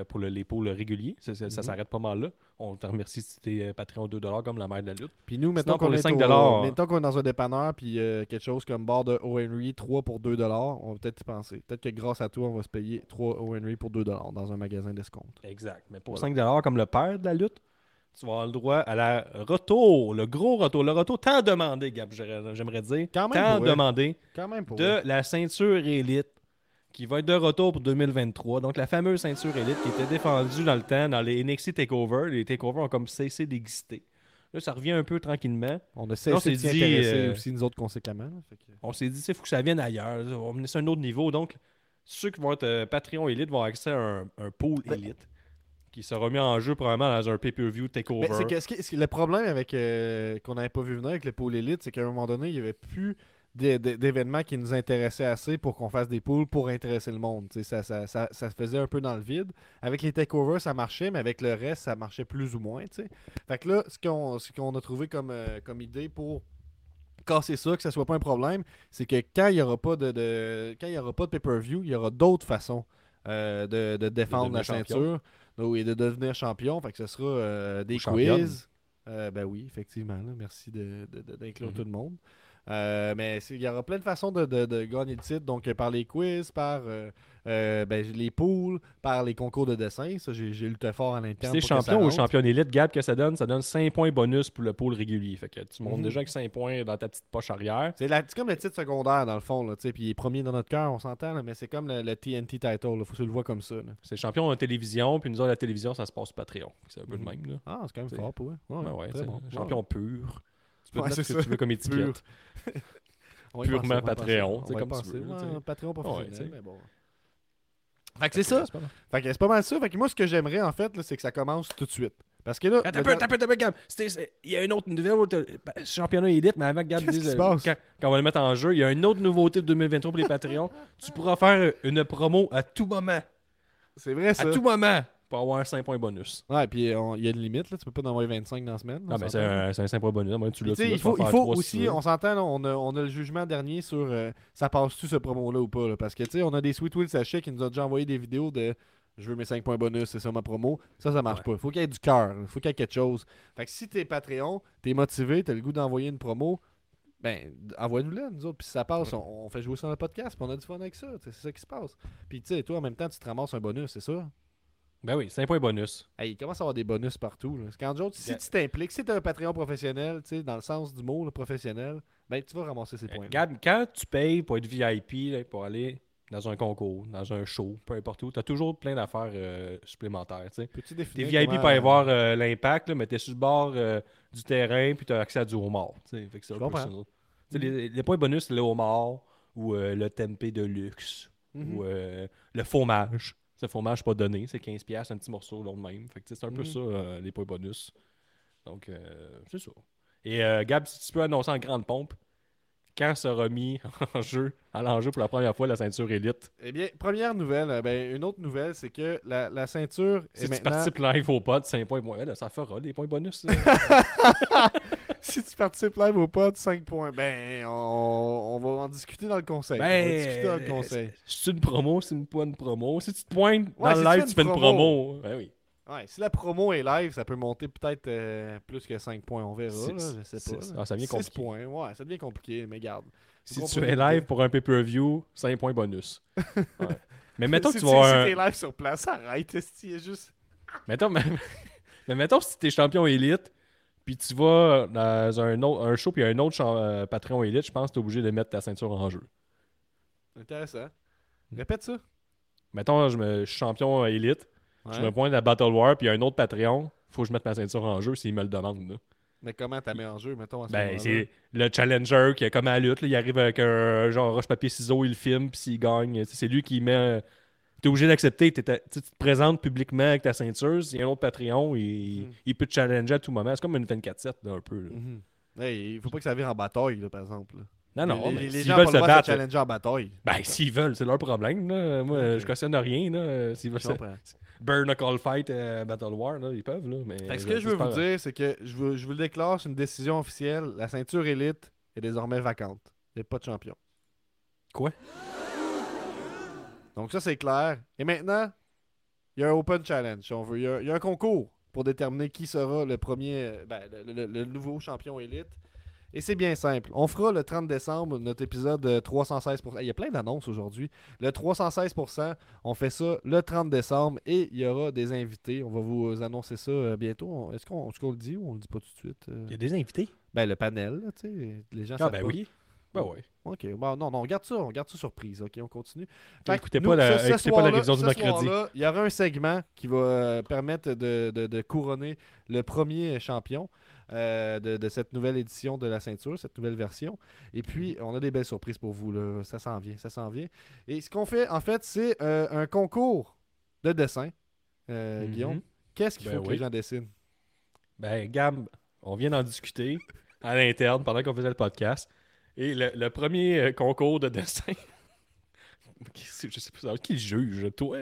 pour le, les pôles réguliers. Ça, ça, mm-hmm. ça s'arrête pas mal là. On te remercie si tu es Patreon deux dollars comme la mère de la lutte. Puis nous, mettons qu'on, est au, mettons qu'on est dans un dépanneur, puis euh, quelque chose comme bar de O'Henry, trois pour deux dollars, on va peut-être y penser. Peut-être que grâce à toi, on va se payer trois O'Henry pour deux dollars dans un magasin d'escompte. Exact. Mais pour voilà. cinq dollars comme le père de la lutte, tu vas avoir le droit à la retour, le gros retour. Le retour tant demandé, Gab, j'aimerais dire. Quand même tant demandé Quand même pour de eux. La ceinture élite qui va être de retour pour deux mille vingt-trois. Donc, la fameuse ceinture élite qui était défendue dans le temps dans les N X T Takeover. Les Takeovers ont comme cessé d'exister. Là, ça revient un peu tranquillement. On a cessé de s'y intéresser aussi, nous autres, conséquemment. Fait que... On s'est dit, il faut que ça vienne ailleurs. On va mener ça à un autre niveau. Donc, ceux qui vont être euh, Patreon élite vont avoir accès à un, un pool élite. Qui sera mis en jeu probablement dans un pay-per-view takeover. Mais c'est que, c'est que le problème avec euh, qu'on n'avait pas vu venir avec le pôle élite, c'est qu'à un moment donné, il n'y avait plus d'é- d'événements qui nous intéressaient assez pour qu'on fasse des pools pour intéresser le monde. Ça, ça, ça, ça se faisait un peu dans le vide. Avec les takeovers, ça marchait, mais avec le reste, ça marchait plus ou moins. T'sais. Fait que là, ce qu'on, ce qu'on a trouvé comme, euh, comme idée pour casser ça, que ça soit pas un problème, c'est que quand il n'y aura pas de, de quand il n'y aura pas de pay-per-view, il y aura d'autres façons euh, de, de défendre de la champion. Ceinture. Et de devenir champion, fait que ce sera euh, des quiz. Euh, ben oui, effectivement. Là, merci de, de, de, d'inclure mm-hmm. tout le monde. Euh, mais il y aura plein de façons de, de, de gagner le titre. Donc, par les quiz, par euh, euh, ben, les pools, par les concours de dessin. Ça, j'ai, j'ai lutté fort à l'interne. C'est champion ou champion élite, Gab, que ça donne? Ça donne cinq points bonus pour le pool régulier. Fait que tu montes mm-hmm. déjà avec cinq points dans ta petite poche arrière. C'est, la, c'est comme le titre secondaire, dans le fond. Là, puis il est premier dans notre cœur, on s'entend. Là, mais c'est comme le, le T N T title. Il faut se le voir comme ça. Là. C'est champion en télévision. Puis nous autres, la télévision, ça se passe sur Patreon. C'est un peu mm-hmm. le même. Là. Ah, c'est quand même c'est... fort pour eux. Ouais, ouais, ouais, c'est bon. Champion ouais. pur. Ouais, c'est ce que tu veux comme étiquette. Purement penser, Patreon. C'est comme penser, tu veux. Ouais, Patreon professionnel, ouais, mais bon. Fait que c'est ça. C'est fait que c'est pas mal ça. Fait que moi, ce que j'aimerais, en fait, là, c'est que ça commence tout de suite. Parce que là... Attends, le... t'as peu, t'as peu, Gab. Il y a une autre nouvelle autre... championnat élite, mais avant que Gab dise... Quand, quand on va le mettre en jeu, il y a une autre nouveauté de deux mille vingt-trois pour les Patreons. Tu pourras faire une promo à tout moment. C'est vrai, ça. À tout moment. Pour avoir cinq points bonus. Ouais, puis il euh, y a une limite, là, tu peux pas en envoyer vingt-cinq dans la semaine. Non, mais c'est un, c'est un cinq points bonus. Moi, tu l'as, tu l'as, il faut, il faut aussi, on s'entend, là, on, a, on a le jugement dernier sur euh, ça passe-tu ce promo-là ou pas. Là, parce que, tu sais, on a des Sweet Will Sachet qui nous ont déjà envoyé des vidéos de je veux mes cinq points bonus, c'est ça ma promo. Ça, ça marche ouais. pas. Faut qu'il y ait du cœur, faut qu'il y ait quelque chose. Fait que si t'es Patreon, t'es motivé, t'as le goût d'envoyer une promo, ben, envoie-nous-la, nous autres. Puis si ça passe, on, on fait jouer ça dans le podcast, puis on a du fun avec ça. C'est ça qui se passe. Puis, tu sais, toi, en même temps, tu te ramasses un bonus, c'est ça? Ben oui, cinq points bonus. Hey, il commence à avoir des bonus partout. Là. Quand Joe, si yeah. tu t'impliques, si tu es un Patreon professionnel, tu sais, dans le sens du mot, le professionnel, ben tu vas ramasser ces points. Regarde, quand tu payes pour être V I P, là, pour aller dans un concours, dans un show, peu importe où, tu as toujours plein d'affaires euh, supplémentaires. T'sais. Peux-tu définir t'es V I P comment... pour aller voir euh, l'impact, là, mais t'es sur le bord euh, du terrain puis tu as accès à du homard. Fait que c'est un peu ça. Mm-hmm. Les, les points bonus, c'est le homard ou euh, le tempeh de luxe mm-hmm. ou euh, le fromage. Le fromage pas donné, c'est quinze dollars, un petit morceau l'autre même. Fait que c'est un mm-hmm. peu ça, euh, les points bonus. Donc, euh, c'est ça. Et euh, Gab, si tu peux annoncer en grande pompe, quand sera mis en jeu, à l'enjeu pour la première fois la ceinture élite? Eh bien, première nouvelle, euh, ben, une autre nouvelle, c'est que la, la ceinture si est maintenant... Si tu participes live au pod, cinq points bonus, ouais, ça fera des points bonus. Si tu participes live au pod, cinq points. Ben, on, on va en discuter dans le conseil. Ben, on va discuter dans le conseil. C'est une promo, c'est une pointe promo. Si tu te pointes ouais, dans le si live, tu fais une promo. Ben oui. Ouais, si la promo est live, ça peut monter peut-être euh, plus que cinq points. On verra. Six, là, je sais six, pas. Six. Ah, ça devient compliqué. six points. Ouais, ça devient compliqué, mais garde. Si tu es live pour un pay-per-view, cinq points bonus. Ouais. Mais mettons si que tu vas. Si un... t'es live sur place, arrête. Si juste. Mettons, mais, mais mettons si t'es champion élite. Puis tu vas dans un, autre, un show, puis il y a un autre champ, euh, Patreon élite, je pense que tu es obligé de mettre ta ceinture en jeu. Intéressant. Répète ça. Mettons, je me je suis champion élite, ouais. je me pointe à Battle War, puis il y a un autre Patreon, faut que je mette ma ceinture en jeu s'il me le demande. Là. Mais comment tu la mets en jeu, mettons? En ce ben, c'est le challenger qui est comme à la lutte, là, il arrive avec un genre roche-papier-ciseaux, il le filme, puis s'il gagne, c'est lui qui met... T'es obligé d'accepter, tu te présentes publiquement avec ta ceinture, s'il y a un autre Patreon, il, mm. il peut te challenger à tout moment. C'est comme une vingt-quatre sept, là, un peu. Là. Mm-hmm. Hey, il faut pas que ça vire en bataille, là, par exemple. Là. Non, non, les, mais les, s'ils les gens veulent se battre, se challenger en bataille. Ben, s'ils veulent, c'est leur problème. Là. Moi, ouais. je cautionne rien. Là. S'ils veulent se... Burn a call fight à Battle War, là, ils peuvent. Là, mais fait ce que je veux vous dire, c'est que je vous, je vous le déclare, c'est une décision officielle. La ceinture élite est désormais vacante. Il n'y a pas de champion. Quoi? Donc ça, c'est clair. Et maintenant, il y a un open challenge, si on veut. Il y a, il y a un concours pour déterminer qui sera le premier, ben, le, le, le nouveau champion élite. Et c'est bien simple. On fera le trente décembre notre épisode trois cent seize pour cent. Il y a plein d'annonces aujourd'hui. Le trois cent seize pour cent, on fait ça le trente décembre et il y aura des invités. On va vous annoncer ça bientôt. Est-ce qu'on, est-ce qu'on le dit ou on le dit pas tout de suite? Il y a des invités? Ben, le panel, là, tu sais, les gens... Ah ben pas. Oui. Ben oui. OK. Bon, non, non, on garde ça. On garde ça surprise. OK, on continue. Fait écoutez nous, pas la, ce, écoutez ce pas la révision du mercredi. Il y aura un segment qui va permettre de, de, de couronner le premier champion. Euh, de, de cette nouvelle édition de la ceinture, cette nouvelle version. Et puis, on a des belles surprises pour vous. Là. Ça s'en vient, ça s'en vient. Et ce qu'on fait, en fait, c'est euh, un concours de dessin. Euh, mm-hmm. Guillaume, qu'est-ce qu'il ben faut oui. que les gens dessinent? Ben, Gab, on vient d'en discuter à l'interne pendant qu'on faisait le podcast. Et le, le premier concours de dessin, je sais pas qui juge, toi?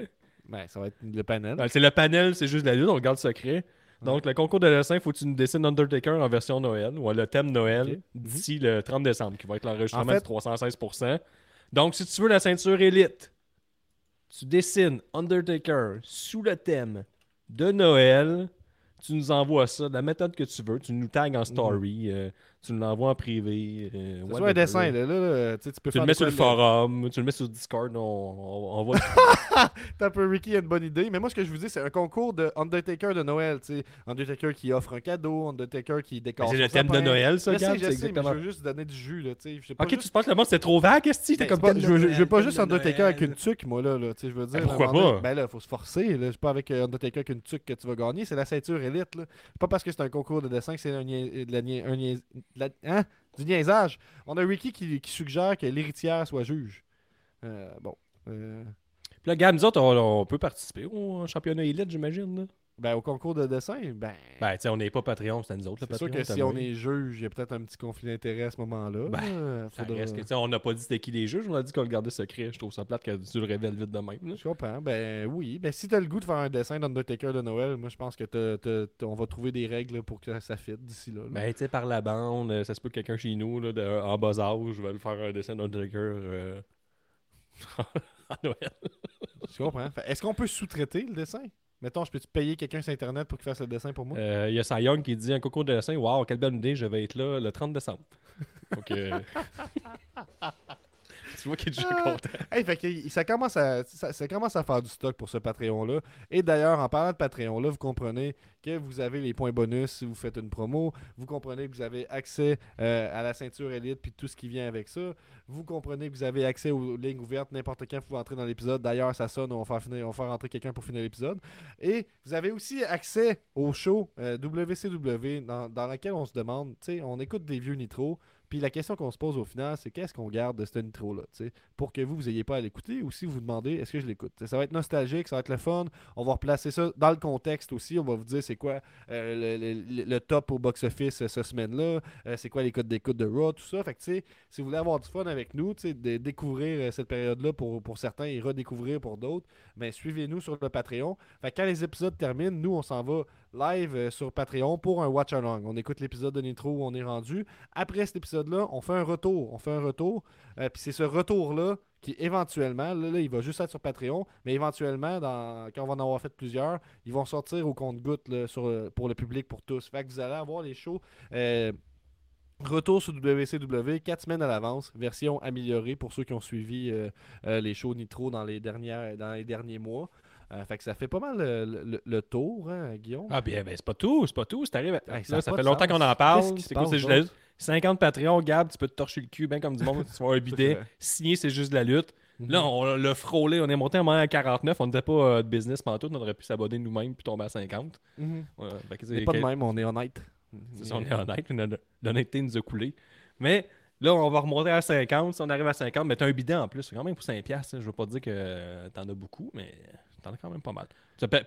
Ben, ça va être le panel. Ben, c'est le panel, c'est juste la lutte, on garde le secret. Donc, le concours de dessin, il faut que tu nous dessines Undertaker en version Noël, ou le thème Noël, okay. d'ici le trente décembre, qui va être l'enregistrement en fait, du trois cent seize pour cent. Donc, si tu veux la ceinture élite, tu dessines Undertaker sous le thème de Noël, tu nous envoies ça, la méthode que tu veux, tu nous tags en story, mm-hmm. euh, tu nous l'envoies en privé. Euh, c'est un dessin, là, là, tu peux tu faire le mets sur le forum, tu le mets sur Discord, on, on, on va... T'as un peu Ricky a une bonne idée, mais moi ce que je vous dis c'est un concours de Undertaker de Noël, tu sais, Undertaker qui offre un cadeau, Undertaker qui décore. Mais c'est le thème sapin. De Noël ça, Gab, c'est exactement. Mais je veux juste donner du jus là, tu sais. Ok, juste... tu penses que le monde c'est trop vague, est-ce que comme pas, je, veux, je veux pas juste Undertaker avec une tuque, moi là, là tu sais, je veux dire. Ben, pourquoi moment, pas Ben là, faut se forcer. Là. C'est pas avec Undertaker avec une tuque que tu vas gagner, c'est la ceinture élite là. C'est pas parce que c'est un concours de dessin que c'est un niais... de la niais... un niais... de la... hein? du niaisage. On a Ricky qui, qui suggère que l'héritière soit juge. Euh, bon. Euh... Puis là, gars, nous autres, on, on peut participer au championnat élite, j'imagine. Là. Ben, au concours de dessin, ben... Ben, tu sais, on n'est pas Patreon, c'est à nous autres, le Patreon. C'est sûr que si on est juge, il y a peut-être un petit conflit d'intérêt à ce moment-là. Ben, faudra... ça reste que, tu sais, on n'a pas dit c'était qui les juges, on a dit qu'on le gardait secret. Je trouve ça plate que tu le révèles vite de même. Là. Je comprends. Ben oui. Ben, si t'as le goût de faire un dessin d'Undertaker de Noël, moi, je pense que t'as, t'as, t'as, on va trouver des règles pour que ça fitte d'ici là. là. Ben, tu sais, par la bande, ça se peut que quelqu'un chez nous, là, de, en bas âge, je vais le faire un dessin d'Undertaker... Euh... à Noël. Je comprends. Est-ce qu'on peut sous-traiter le dessin? Mettons, je peux-tu payer quelqu'un sur Internet pour qu'il fasse le dessin pour moi? Il euh, y a Sayong qui dit un concours de dessin. Waouh, quelle belle idée, je vais être là le trente décembre. Donc, euh... tu vois qu'il est déjà content. Hey, fait que ça commence, à, ça, ça commence à faire du stock pour ce Patreon-là. Et d'ailleurs, en parlant de Patreon-là, vous comprenez que vous avez les points bonus si vous faites une promo. Vous comprenez que vous avez accès euh, à la ceinture élite puis tout ce qui vient avec ça. Vous comprenez que vous avez accès aux lignes ouvertes n'importe quand vous pouvez entrer dans l'épisode. D'ailleurs, ça sonne, on va faire, finir, on va faire entrer quelqu'un pour finir l'épisode. Et vous avez aussi accès au show euh, W C W dans, dans lequel on se demande, tu sais, on écoute des vieux nitros. Puis la question qu'on se pose au final, c'est qu'est-ce qu'on garde de ce nitro-là, tu sais, pour que vous, vous n'ayez pas à l'écouter ou si vous vous demandez, est-ce que je l'écoute? Ça va être nostalgique, ça va être le fun. On va replacer ça dans le contexte aussi. On va vous dire c'est quoi euh, le, le, le top au box-office euh, cette semaine-là, euh, c'est quoi les codes d'écoute de Raw, tout ça. Fait que, tu sais, si vous voulez avoir du fun avec nous, tu sais, de découvrir euh, cette période-là pour, pour certains et redécouvrir pour d'autres, ben, suivez-nous sur le Patreon. Fait que quand les épisodes terminent, nous, on s'en va live sur Patreon pour un watch along. On écoute l'épisode de Nitro où on est rendu. Après cet épisode-là, on fait un retour. On fait un retour. Euh, Puis c'est ce retour-là qui éventuellement, là, là, il va juste être sur Patreon, mais éventuellement, dans, quand on va en avoir fait plusieurs, ils vont sortir au compte-gouttes là, sur, pour le public, pour tous. Fait que vous allez avoir les shows... Euh, Retour sur W C W, quatre semaines à l'avance, version améliorée pour ceux qui ont suivi euh, euh, les shows Nitro dans les, dernières, dans les derniers mois. Euh, fait que ça fait pas mal le, le, le tour, hein, Guillaume? Ah bien, ben, c'est pas tout, c'est pas tout. C'est arrivé. Hey, ça là, ça fait longtemps sens. Qu'on en parle. Qu'est-ce c'est quoi, c'est juste la lutte. cinquante Patreons, Gab, tu peux te torcher le cul, ben comme du monde, tu vas un bidet. Signé, c'est juste de la lutte. Mm-hmm. Là, on l'a frôlé, on est monté à moins à quarante-neuf, on n'était pas euh, de business pantoute, on aurait pu s'abonner nous-mêmes puis tomber à cinquante. Mm-hmm. Ouais, c'est pas de même, on est honnête. Si on est honnête, l'honnêteté nous a coulé. Mais là, on va remonter à cinquante. Si on arrive à cinquante, mais t'as un bidet en plus. C'est quand même pour cinq piastres. Hein. Je veux pas dire que t'en as beaucoup, mais t'en as quand même pas mal.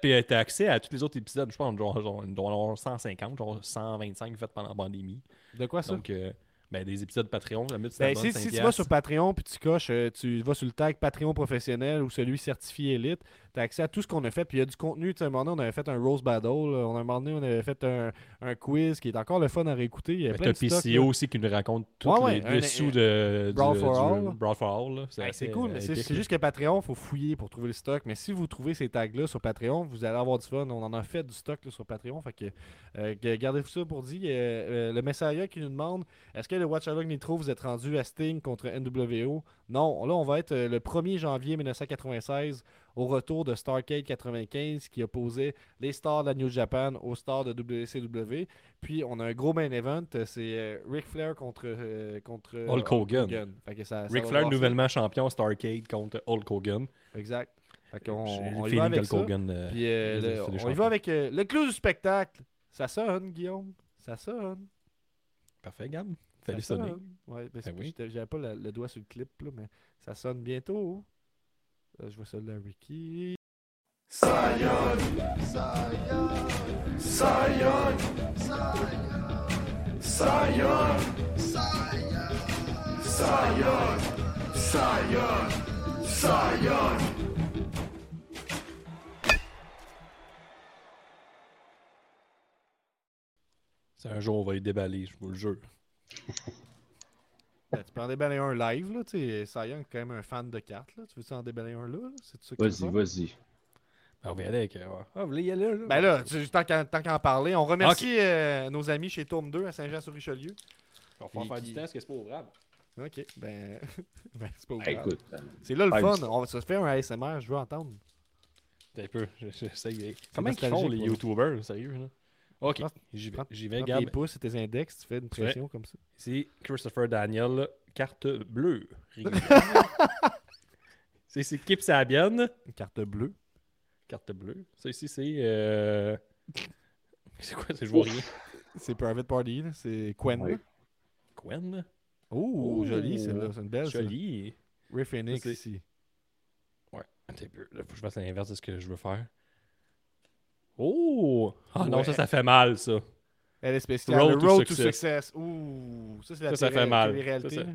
Puis t'as accès à tous les autres épisodes. Je pense qu'on doit en avoir cent cinquante, genre cent vingt-cinq faits pendant la pandémie. De quoi ça? Donc, euh, ben, des épisodes Patreon. La minute, ben, si, si tu vas sur Patreon puis tu coches, tu vas sur le tag Patreon professionnel ou celui certifié élite, t'as accès à tout ce qu'on a fait. Puis il y a du contenu. À un moment donné, on avait fait un Roast Battle. On a un moment donné, on avait fait un, un quiz qui est encore le fun à réécouter. Il y a plein de P C O stock, aussi qui nous raconte tous ouais, les un, dessous un, de, Brawl, de, for du, Brawl for All. Là. C'est, ouais, assez, c'est cool, mais c'est, c'est juste que Patreon, il faut fouiller pour trouver le stock. Mais si vous trouvez ces tags-là sur Patreon, vous allez avoir du fun. On en a fait du stock là, sur Patreon. Fait que euh, gardez-vous ça pour dire. Euh, le Messiah qui nous demande est-ce que le Watch Along Nitro, vous êtes rendu à Sting contre N W O? Non, là on va être le premier janvier dix-neuf cent quatre-vingt-seize au retour de Starrcade quatre-vingt-quinze qui opposait les stars de la New Japan aux stars de W C W. Puis on a un gros main event, c'est Ric Flair contre, euh, contre Hulk Hogan. Hulk Hogan. Fait que ça, ça Ric Flair nouvellement ça. champion Starrcade contre Hulk Hogan. Exact. Fait qu'on, on y va avec ça. Hogan, Puis, euh, le, on champions. y va avec euh, le clou du spectacle. Ça sonne, Guillaume. Ça sonne. Parfait, Gab. T'allais sonner. Ouais, ben ben oui. J'avais pas la, le doigt sur le clip, là, mais ça sonne bientôt. Là, je vois ça de la Ricky. Ça sonne. Ça sonne. Ça sonne. Ça sonne. Ça sonne. Ça sonne. Ça sonne. Un jour, on va les déballer, je vous le jure. Ben, tu peux en déballer un live, là, tu sais. Sayan est quand même un fan de cartes, là. Tu veux-tu en déballer un, là? là? C'est tout ça vas-y, ça? vas-y. Ben, on va y aller avec... Ah, vous voulez y aller, là? Ben là, tu, tant, qu'en, tant qu'en parler, on remercie okay. euh, nos amis chez Tourne deux à Saint-Jean-sur-Richelieu. On va pouvoir faire qui... du temps, parce que c'est pas ouvrable. OK, ben... ben c'est pas ouvrable. Hey, écoute, c'est là le fun. On va se faire un A S M R, je veux entendre. Un peu, j'essaye. Comment ils font, les YouTubers, sérieux, là? Ok, j'y vais. Prends, j'y vais, Gab. Tes pouces et tes index, tu fais une pression ouais. comme ça. C'est Christopher Daniel, carte bleue. c'est, c'est Kip Sabian. Carte bleue. Carte bleue. Ça ici, c'est. Euh... C'est quoi, c'est je vois rien. C'est Private Party, là. C'est Quen. Ouais. Quen. Oh, oh, joli, c'est là. C'est une belle. Joli. Ray Phoenix ici. Ouais, un petit peu. Là, faut que je fasse l'inverse de ce que je veux faire. Oh! Ah ouais. Non, ça, ça fait mal, ça. Elle est spéciale. Road, road to, to success. success. Ouh! Ça, c'est la ça, télé- ça fait mal. Télé-réalité. Ça, ça...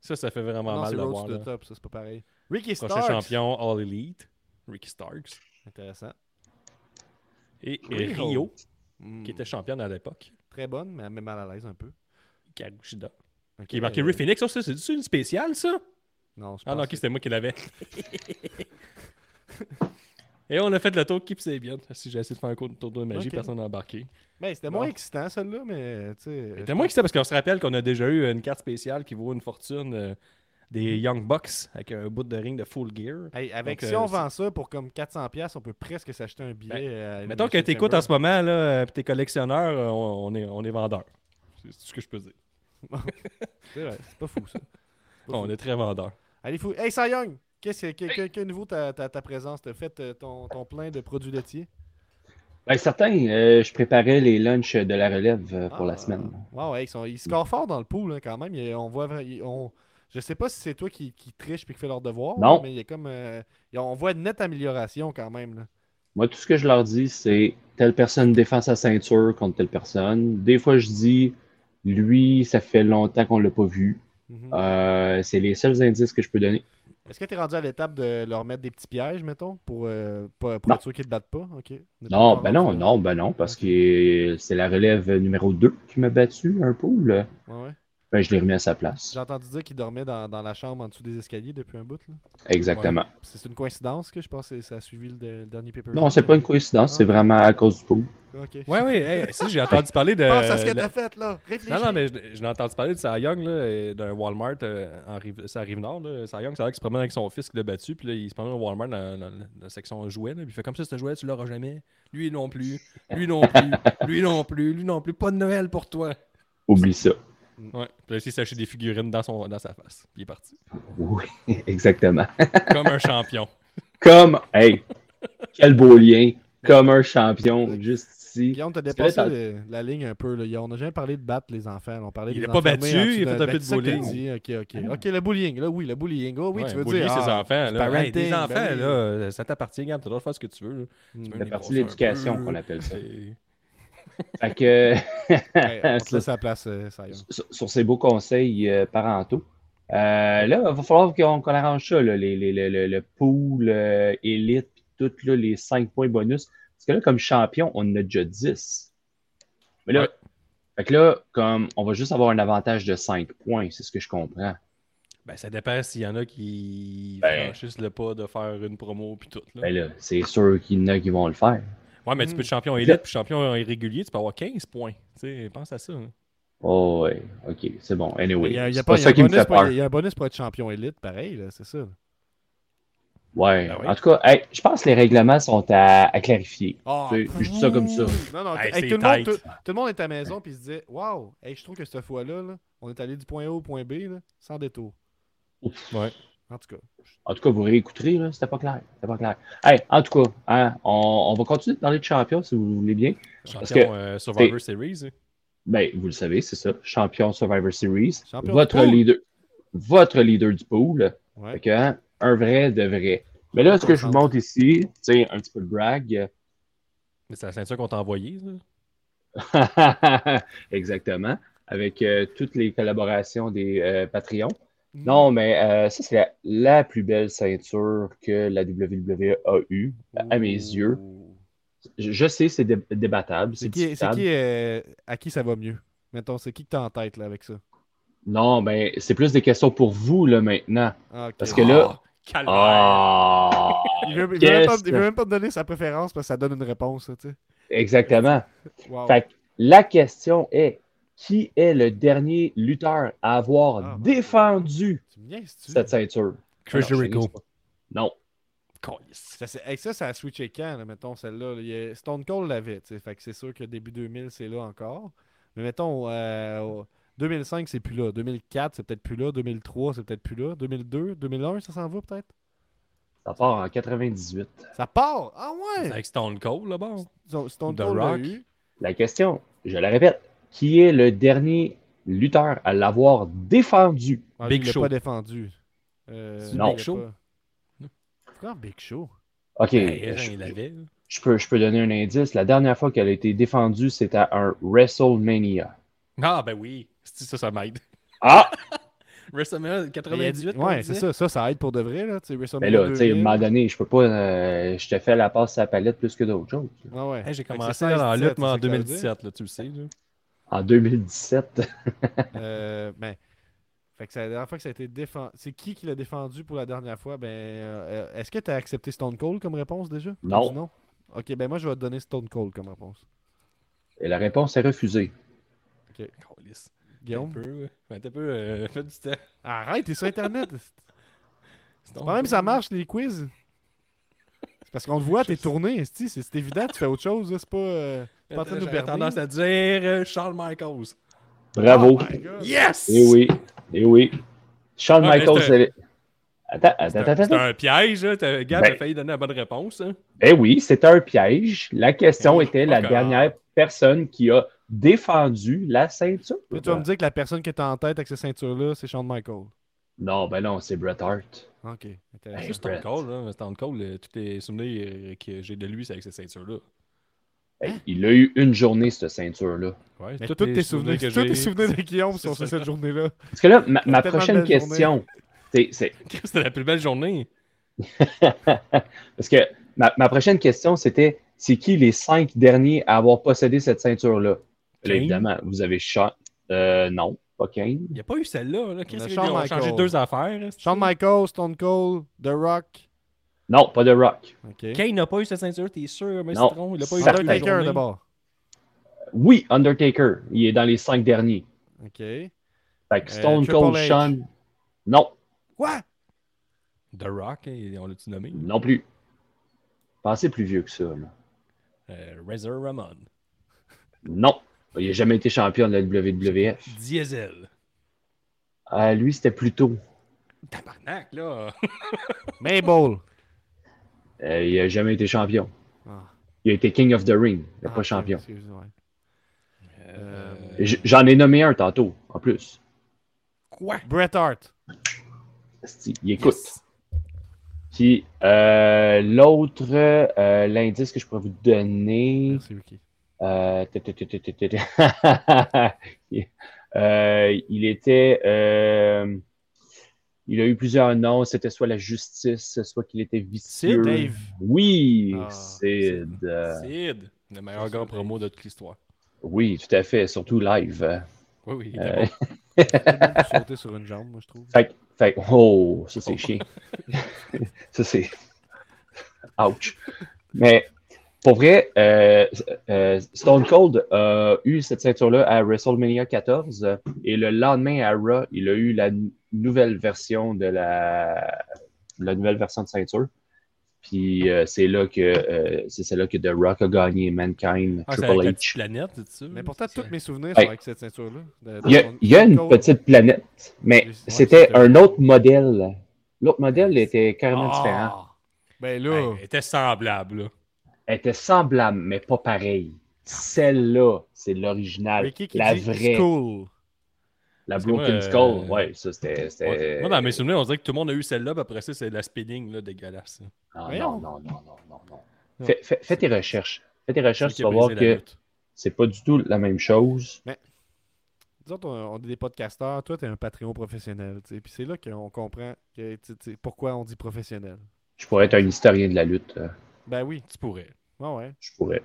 ça, ça fait vraiment non, mal de voir. Non, c'est Road to the Top, ça, c'est pas pareil. Ricky Starks. Prochain champion All Elite. Ricky Starks. Intéressant. Et, et Rio, Rio mm. qui était championne à l'époque. Très bonne, mais elle met mal à l'aise un peu. Karushida. Okay, qui est marqué euh... Ray Phoenix. Oh, ça, c'est une spéciale, ça? Non, je pense. Ah non, que... c'était moi qui l'avais. Et on a fait le tour qui c'est bien. Si j'ai essayé de faire un tour de magie, okay. Personne n'a embarqué. Ben, c'était moins bon. excitant, celle-là, mais tu sais. C'était moins excitant parce qu'on se rappelle qu'on a déjà eu une carte spéciale qui vaut une fortune euh, des Young Bucks avec un bout de ring de full gear. Hey, avec Donc, si euh, on c'est... vend ça pour comme quatre cents dollars, on peut presque s'acheter un billet. Ben, mettons que tu écoutes en ce moment, là, pis t'es collectionneur, on, on est, on est vendeur. C'est ce que je peux dire. C'est vrai, c'est pas fou, ça. Pas on fou. est très vendeur. Allez, fou. Hey, Cy Young! Qu'est-ce que, que, que nouveau ta, ta, ta présence? T'as fait ton, ton plein de produits laitiers? Bien, certain. Euh, je préparais les lunchs de la relève euh, pour ah, la semaine. Wow, ouais, ils, sont, ils scorent fort dans le pool, hein, quand même. Ils, on voit, ils, on, je sais pas si c'est toi qui, qui triche et qui fais leur devoir. Non. Là, mais il y a comme, euh, on voit une nette amélioration quand même. Là. Moi, tout ce que je leur dis, c'est telle personne défend sa ceinture contre telle personne. Des fois, je dis, lui, ça fait longtemps qu'on l'a pas vu. Mm-hmm. Euh, c'est les seuls indices que je peux donner. Est-ce que tu es rendu à l'étape de leur mettre des petits pièges, mettons, pour, euh, pour, pour être sûr qu'ils ne te battent pas? Okay. Non, ben non, non, ben non, parce que c'est la relève numéro deux qui m'a battu, un pool. Ouais, ouais. Ben, je l'ai remis à sa place. J'ai entendu dire qu'il dormait dans, dans la chambre en dessous des escaliers depuis un bout. Là. Exactement. Ouais. C'est une coïncidence que je pense que ça a suivi le, le dernier paper. Non, c'est pas une coïncidence, ah. c'est vraiment à cause du pool. Okay. Ouais, oui, hey, si j'ai entendu parler de. Pense à ce que t'as fait, là. Réfléchis. Non, non, mais je, je l'ai entendu parler de Cy Young, là, et d'un Walmart, euh, en rive, ça arrive nord, là. Cy Young, c'est vrai qu'il se promène avec son fils qui l'a battu, puis là, il se promène au Walmart dans, dans, dans la section jouets, là, puis il fait comme ça, ce jouet, tu l'auras jamais. Lui non plus, lui non plus, lui non plus, lui non plus, pas de Noël pour toi. Oublie ça. Ouais, puis là, il s'est acheté des figurines dans, son, dans sa face, puis il est parti. Oui, exactement. Comme un champion. Comme, hey, quel beau lien, comme un champion, juste. Puis on t'a dépassé le, la ligne un peu. Là. On n'a jamais parlé de battre les enfants. On parlait il n'est pas battu, il a fait un peu de bullying. Ok, ok. Ok, le bullying. Là, oui, le bullying. Oh, oui, ouais, tu veux bully, dire. Bullying, ah, ses enfants. Là. Hey, des enfants, ben, là, ça t'appartient, Gab. Tu dois faire ce que tu veux. Là. C'est la partie de l'éducation qu'on appelle ça. Fait que. Ouais, on te laisse à la place, ça y est. Sur, sur ces beaux conseils euh, parentaux. Euh, là, il va falloir qu'on, qu'on arrange ça, là, les, les, les, le, le pool élite euh, et tous les cinq points bonus. Parce que là, comme champion, on en a déjà dix. Mais là, ouais. fait que là comme on va juste avoir un avantage de cinq points, c'est ce que je comprends. Ben, ça dépend s'il y en a qui ben, franchissent le pas de faire une promo puis tout. Là. Ben là, c'est sûr qu'il y en a qui vont le faire. Ouais, mais tu peux être champion élite puis champion irrégulier, tu peux avoir quinze points. T'sais, pense à ça. Hein. Oh ouais, ok, c'est bon. Anyway, a, c'est pas, pas ça qui me fait peur. Il y a un bonus pour être champion élite, pareil, là, c'est ça. Ouais, ben oui. En tout cas, hey, je pense que les règlements sont à, à clarifier. Oh, tu sais, je dis ça comme ça. Non, non, hey, hey, tout, le monde, tout, tout le monde est à la maison et se dit « Wow, hey, je trouve que cette fois-là, là, on est allé du point A au point B là, sans détour. » Ouais. En tout cas. En tout cas, vous réécouterez, là, c'était pas clair. C'était pas clair. Hey, en tout cas, hein, on, on va continuer de parler de champion si vous voulez bien. Champion parce que, euh, Survivor Series. Hein? Ben, vous le savez, c'est ça. Champion Survivor Series. Champion votre, leader, votre leader du pool. Ouais. Fait que, hein, un vrai de vrai. Mais là, ce que je vous montre ici, c'est un petit peu de brag. Mais c'est la ceinture qu'on t'a envoyée, ça. Exactement. Avec euh, toutes les collaborations des euh, Patreons. Mm. Non, mais euh, ça, c'est la, la plus belle ceinture que la W W E a eue, à mes yeux. Je, je sais, c'est dé, débattable. C'est, c'est qui, c'est qui euh, à qui ça va mieux? Mettons, c'est qui que t'as en tête là, avec ça? Non, mais c'est plus des questions pour vous, là, maintenant. Okay. Parce que là... Oh, oh, il ne veut, veut, veut même pas me donner sa préférence parce que ça donne une réponse, tu sais. Exactement. Wow. Fait que la question est, qui est le dernier lutteur à avoir ah, défendu bien, cette ceinture? Chris Jericho. Non. Ça, c'est, avec ça, ça a switché quand, là, mettons, celle-là. Là, Stone Cold l'avait, tu sais. Fait que c'est sûr que début deux mille, c'est là encore. Mais mettons... Euh, deux mille cinq, c'est plus là. deux mille quatre, c'est peut-être plus là. deux mille trois, c'est peut-être plus là. deux mille deux, deux mille un, ça s'en va peut-être? Ça part en quatre-vingt-dix-huit. Ça part? Ah ouais! C'est avec Stone Cold, là-bas. Stone Cold l'a eu. La question, je la répète, qui est le dernier lutteur à l'avoir défendu? Ah, Big Show. Il l'a pas défendu. Euh, non. Big Show? Pourquoi Big Show? OK. Ben, je, je, je, peux, je peux donner un indice. La dernière fois qu'elle a été défendue, c'était à un WrestleMania. Ah, ben oui. Ça, ça m'aide. Ah! WrestleMania quatre-vingt-dix-huit. Ouais, c'est ça. Ça, ça aide pour de vrai. Là. Mais là, tu sais, à un moment donné, je peux pas. Euh, je te fais la passe à la palette plus que d'autres choses. Ah ouais. Hey, j'ai commencé en lutte, mais en deux mille dix-sept, là, tu le sais. Là. En deux mille dix-sept. euh, ben. Fait que c'est la dernière fois que ça a été défendu. C'est qui qui l'a défendu pour la dernière fois? Ben. Euh, est-ce que tu as accepté Stone Cold comme réponse déjà? Non. Non. Ok, ben moi, je vais te donner Stone Cold comme réponse. Et la réponse est refusée. Ok. Guillaume? T'es peu, ouais. T'es peu, euh, fais du temps. Arrête, t'es sur Internet. C'est quand même ça marche, les quiz. C'est parce qu'on te voit, t'es tourné, c'est, c'est, c'est évident, tu fais autre chose, là, c'est pas... Euh, t'es pas en train de nous perdre. J'ai tendance à dire euh, Charles Michaels. Bravo. Oh yes! Eh oui, eh oui. Charles ah, Michaels, c'est... Attends, attends, attends. C'était un piège, là. T'as... Gab ben... a failli donner la bonne réponse. Hein. Eh oui, c'était un piège. La question oh, était la dernière personne qui a défendu la ceinture. Et tu vas me dire que la personne qui est en tête avec cette ceinture-là, c'est Shawn Michaels. Non, ben non, c'est Bret Hart. Ok. Intéressant. Hey, Stone Cold, hein, Stone Cold, tous les souvenirs que j'ai de lui, c'est avec cette ceinture-là. Hey, il a eu une journée, cette ceinture-là. Ouais, tous tes souvenirs, que j'ai... tous tes souvenirs de Guillaume sont sur cette journée-là. Parce que là, ma, ma prochaine question, c'est, c'est... C'était la plus belle journée. Parce que ma, ma prochaine question, c'était, c'est qui les cinq derniers à avoir possédé cette ceinture-là? Là, évidemment, vous avez Sean. Euh, non, pas Kane. Il n'y a pas eu celle-là. Là. Qu'est-ce qu'ils ont changé deux affaires? Shawn Michaels, Stone Cold, The Rock. Non, pas The Rock. Okay. Kane n'a pas eu cette ceinture, t'es sûr, mais Citron? Il n'a pas eu Undertaker d'abord. Oui, Undertaker. Il est dans les cinq derniers. OK. Fait que Stone euh, Cold, Sean. Non. Quoi? The Rock, on l'a-tu nommé? Non plus. Pensez plus vieux que ça. Là. Euh, Razor Ramon. Non. Il n'a jamais été champion de la W W F. Diesel. Euh, lui, c'était plutôt. Tabarnak, là. Mabel. Euh, il n'a jamais été champion. Ah. Il a été King of the Ring. Il n'est ah, pas champion. Ouais. Euh... J'en ai nommé un tantôt, en plus. Quoi? Bret Hart. Asti, il écoute. Yes. Puis, euh, l'autre, euh, l'indice que je pourrais vous donner... Merci, Ricky. Euh, il était euh, Il a eu plusieurs noms, c'était soit la justice, soit qu'il était vicieux. Sid, Dave. Oui, ah, Sid. Sid, le meilleur grand promo de toute l'histoire. Oui, tout à fait, surtout live. Oui, oui, il euh... a sauté sur une jambe, moi, je trouve. Fait, fait, oh, ça c'est oh. chiant. Ça c'est... Ouch. Mais... Pour vrai, euh, euh, Stone Cold a eu cette ceinture-là à WrestleMania quatorze et le lendemain à Raw, il a eu la n- nouvelle version de la, la nouvelle version de ceinture. Puis euh, c'est là que euh, c'est celle-là que The Rock a gagné Mankind, ah, Triple H. Planète, mais pourtant tous mes souvenirs ouais. sont avec cette ceinture-là. De, de il y a, Stone il y a une Cold. Petite planète, mais ouais, c'était c'était un autre modèle. L'autre modèle était carrément oh. différent. Ben là, il était semblable. Là. Elle était semblable, mais pas pareille. Celle-là, c'est l'original. Mais qui, qui la vraie. School. La parce Broken moi, Skull. Euh... Ouais, ça, c'était. c'était... Ouais. Moi, dans mes souvenirs, on dirait que tout le monde a eu celle-là, puis après ça, c'est la spinning là, dégueulasse. Ah, non, non, non, non, non, non. non. Fais, fais, fais tes recherches. Fais tes recherches, tu vas voir que route. C'est pas du tout la même chose. Mais, nous autres, on, on est des podcasteurs. Toi, t'es un Patreon professionnel. Puis c'est là qu'on comprend que, t'sais, t'sais, pourquoi on dit professionnel. Je pourrais être un historien de la lutte. Ben oui, tu pourrais. Oh ouais. Je pourrais.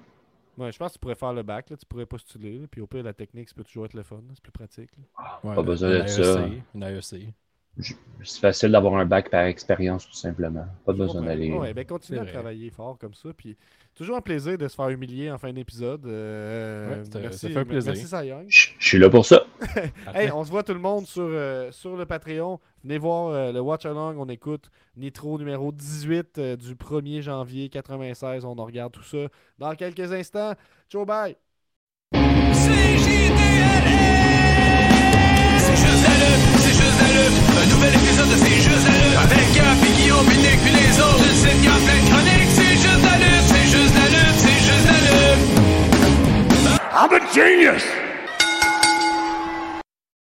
Ouais, je pense que tu pourrais faire le bac, là, tu pourrais postuler. Là, puis au pire, la technique, ça peut toujours être le fun. Là, c'est plus pratique. Ah, ouais, pas là, besoin de ça. Une A E C. C'est facile d'avoir un bac par expérience, tout simplement. Pas je besoin d'aller. Ouais, ben continue à travailler fort comme ça. Puis toujours un plaisir de se faire humilier en fin d'épisode. Euh, ouais, merci, ça fait un plaisir. Merci, Sayang. Je suis là pour ça. Hey, on se voit tout le monde sur, euh, sur le Patreon. Venez voir euh, le Watch Along. On écoute Nitro numéro dix-huit euh, du premier janvier quatre-vingt-seize. On en regarde tout ça dans quelques instants. Ciao, bye! Un nouvel épisode de C'est juste la lutte avec Gap et Guillaume, Binic puis les autres. Une série en pleine chronique. C'est juste la lutte, c'est juste la lutte, c'est juste la lutte. I'm a genius.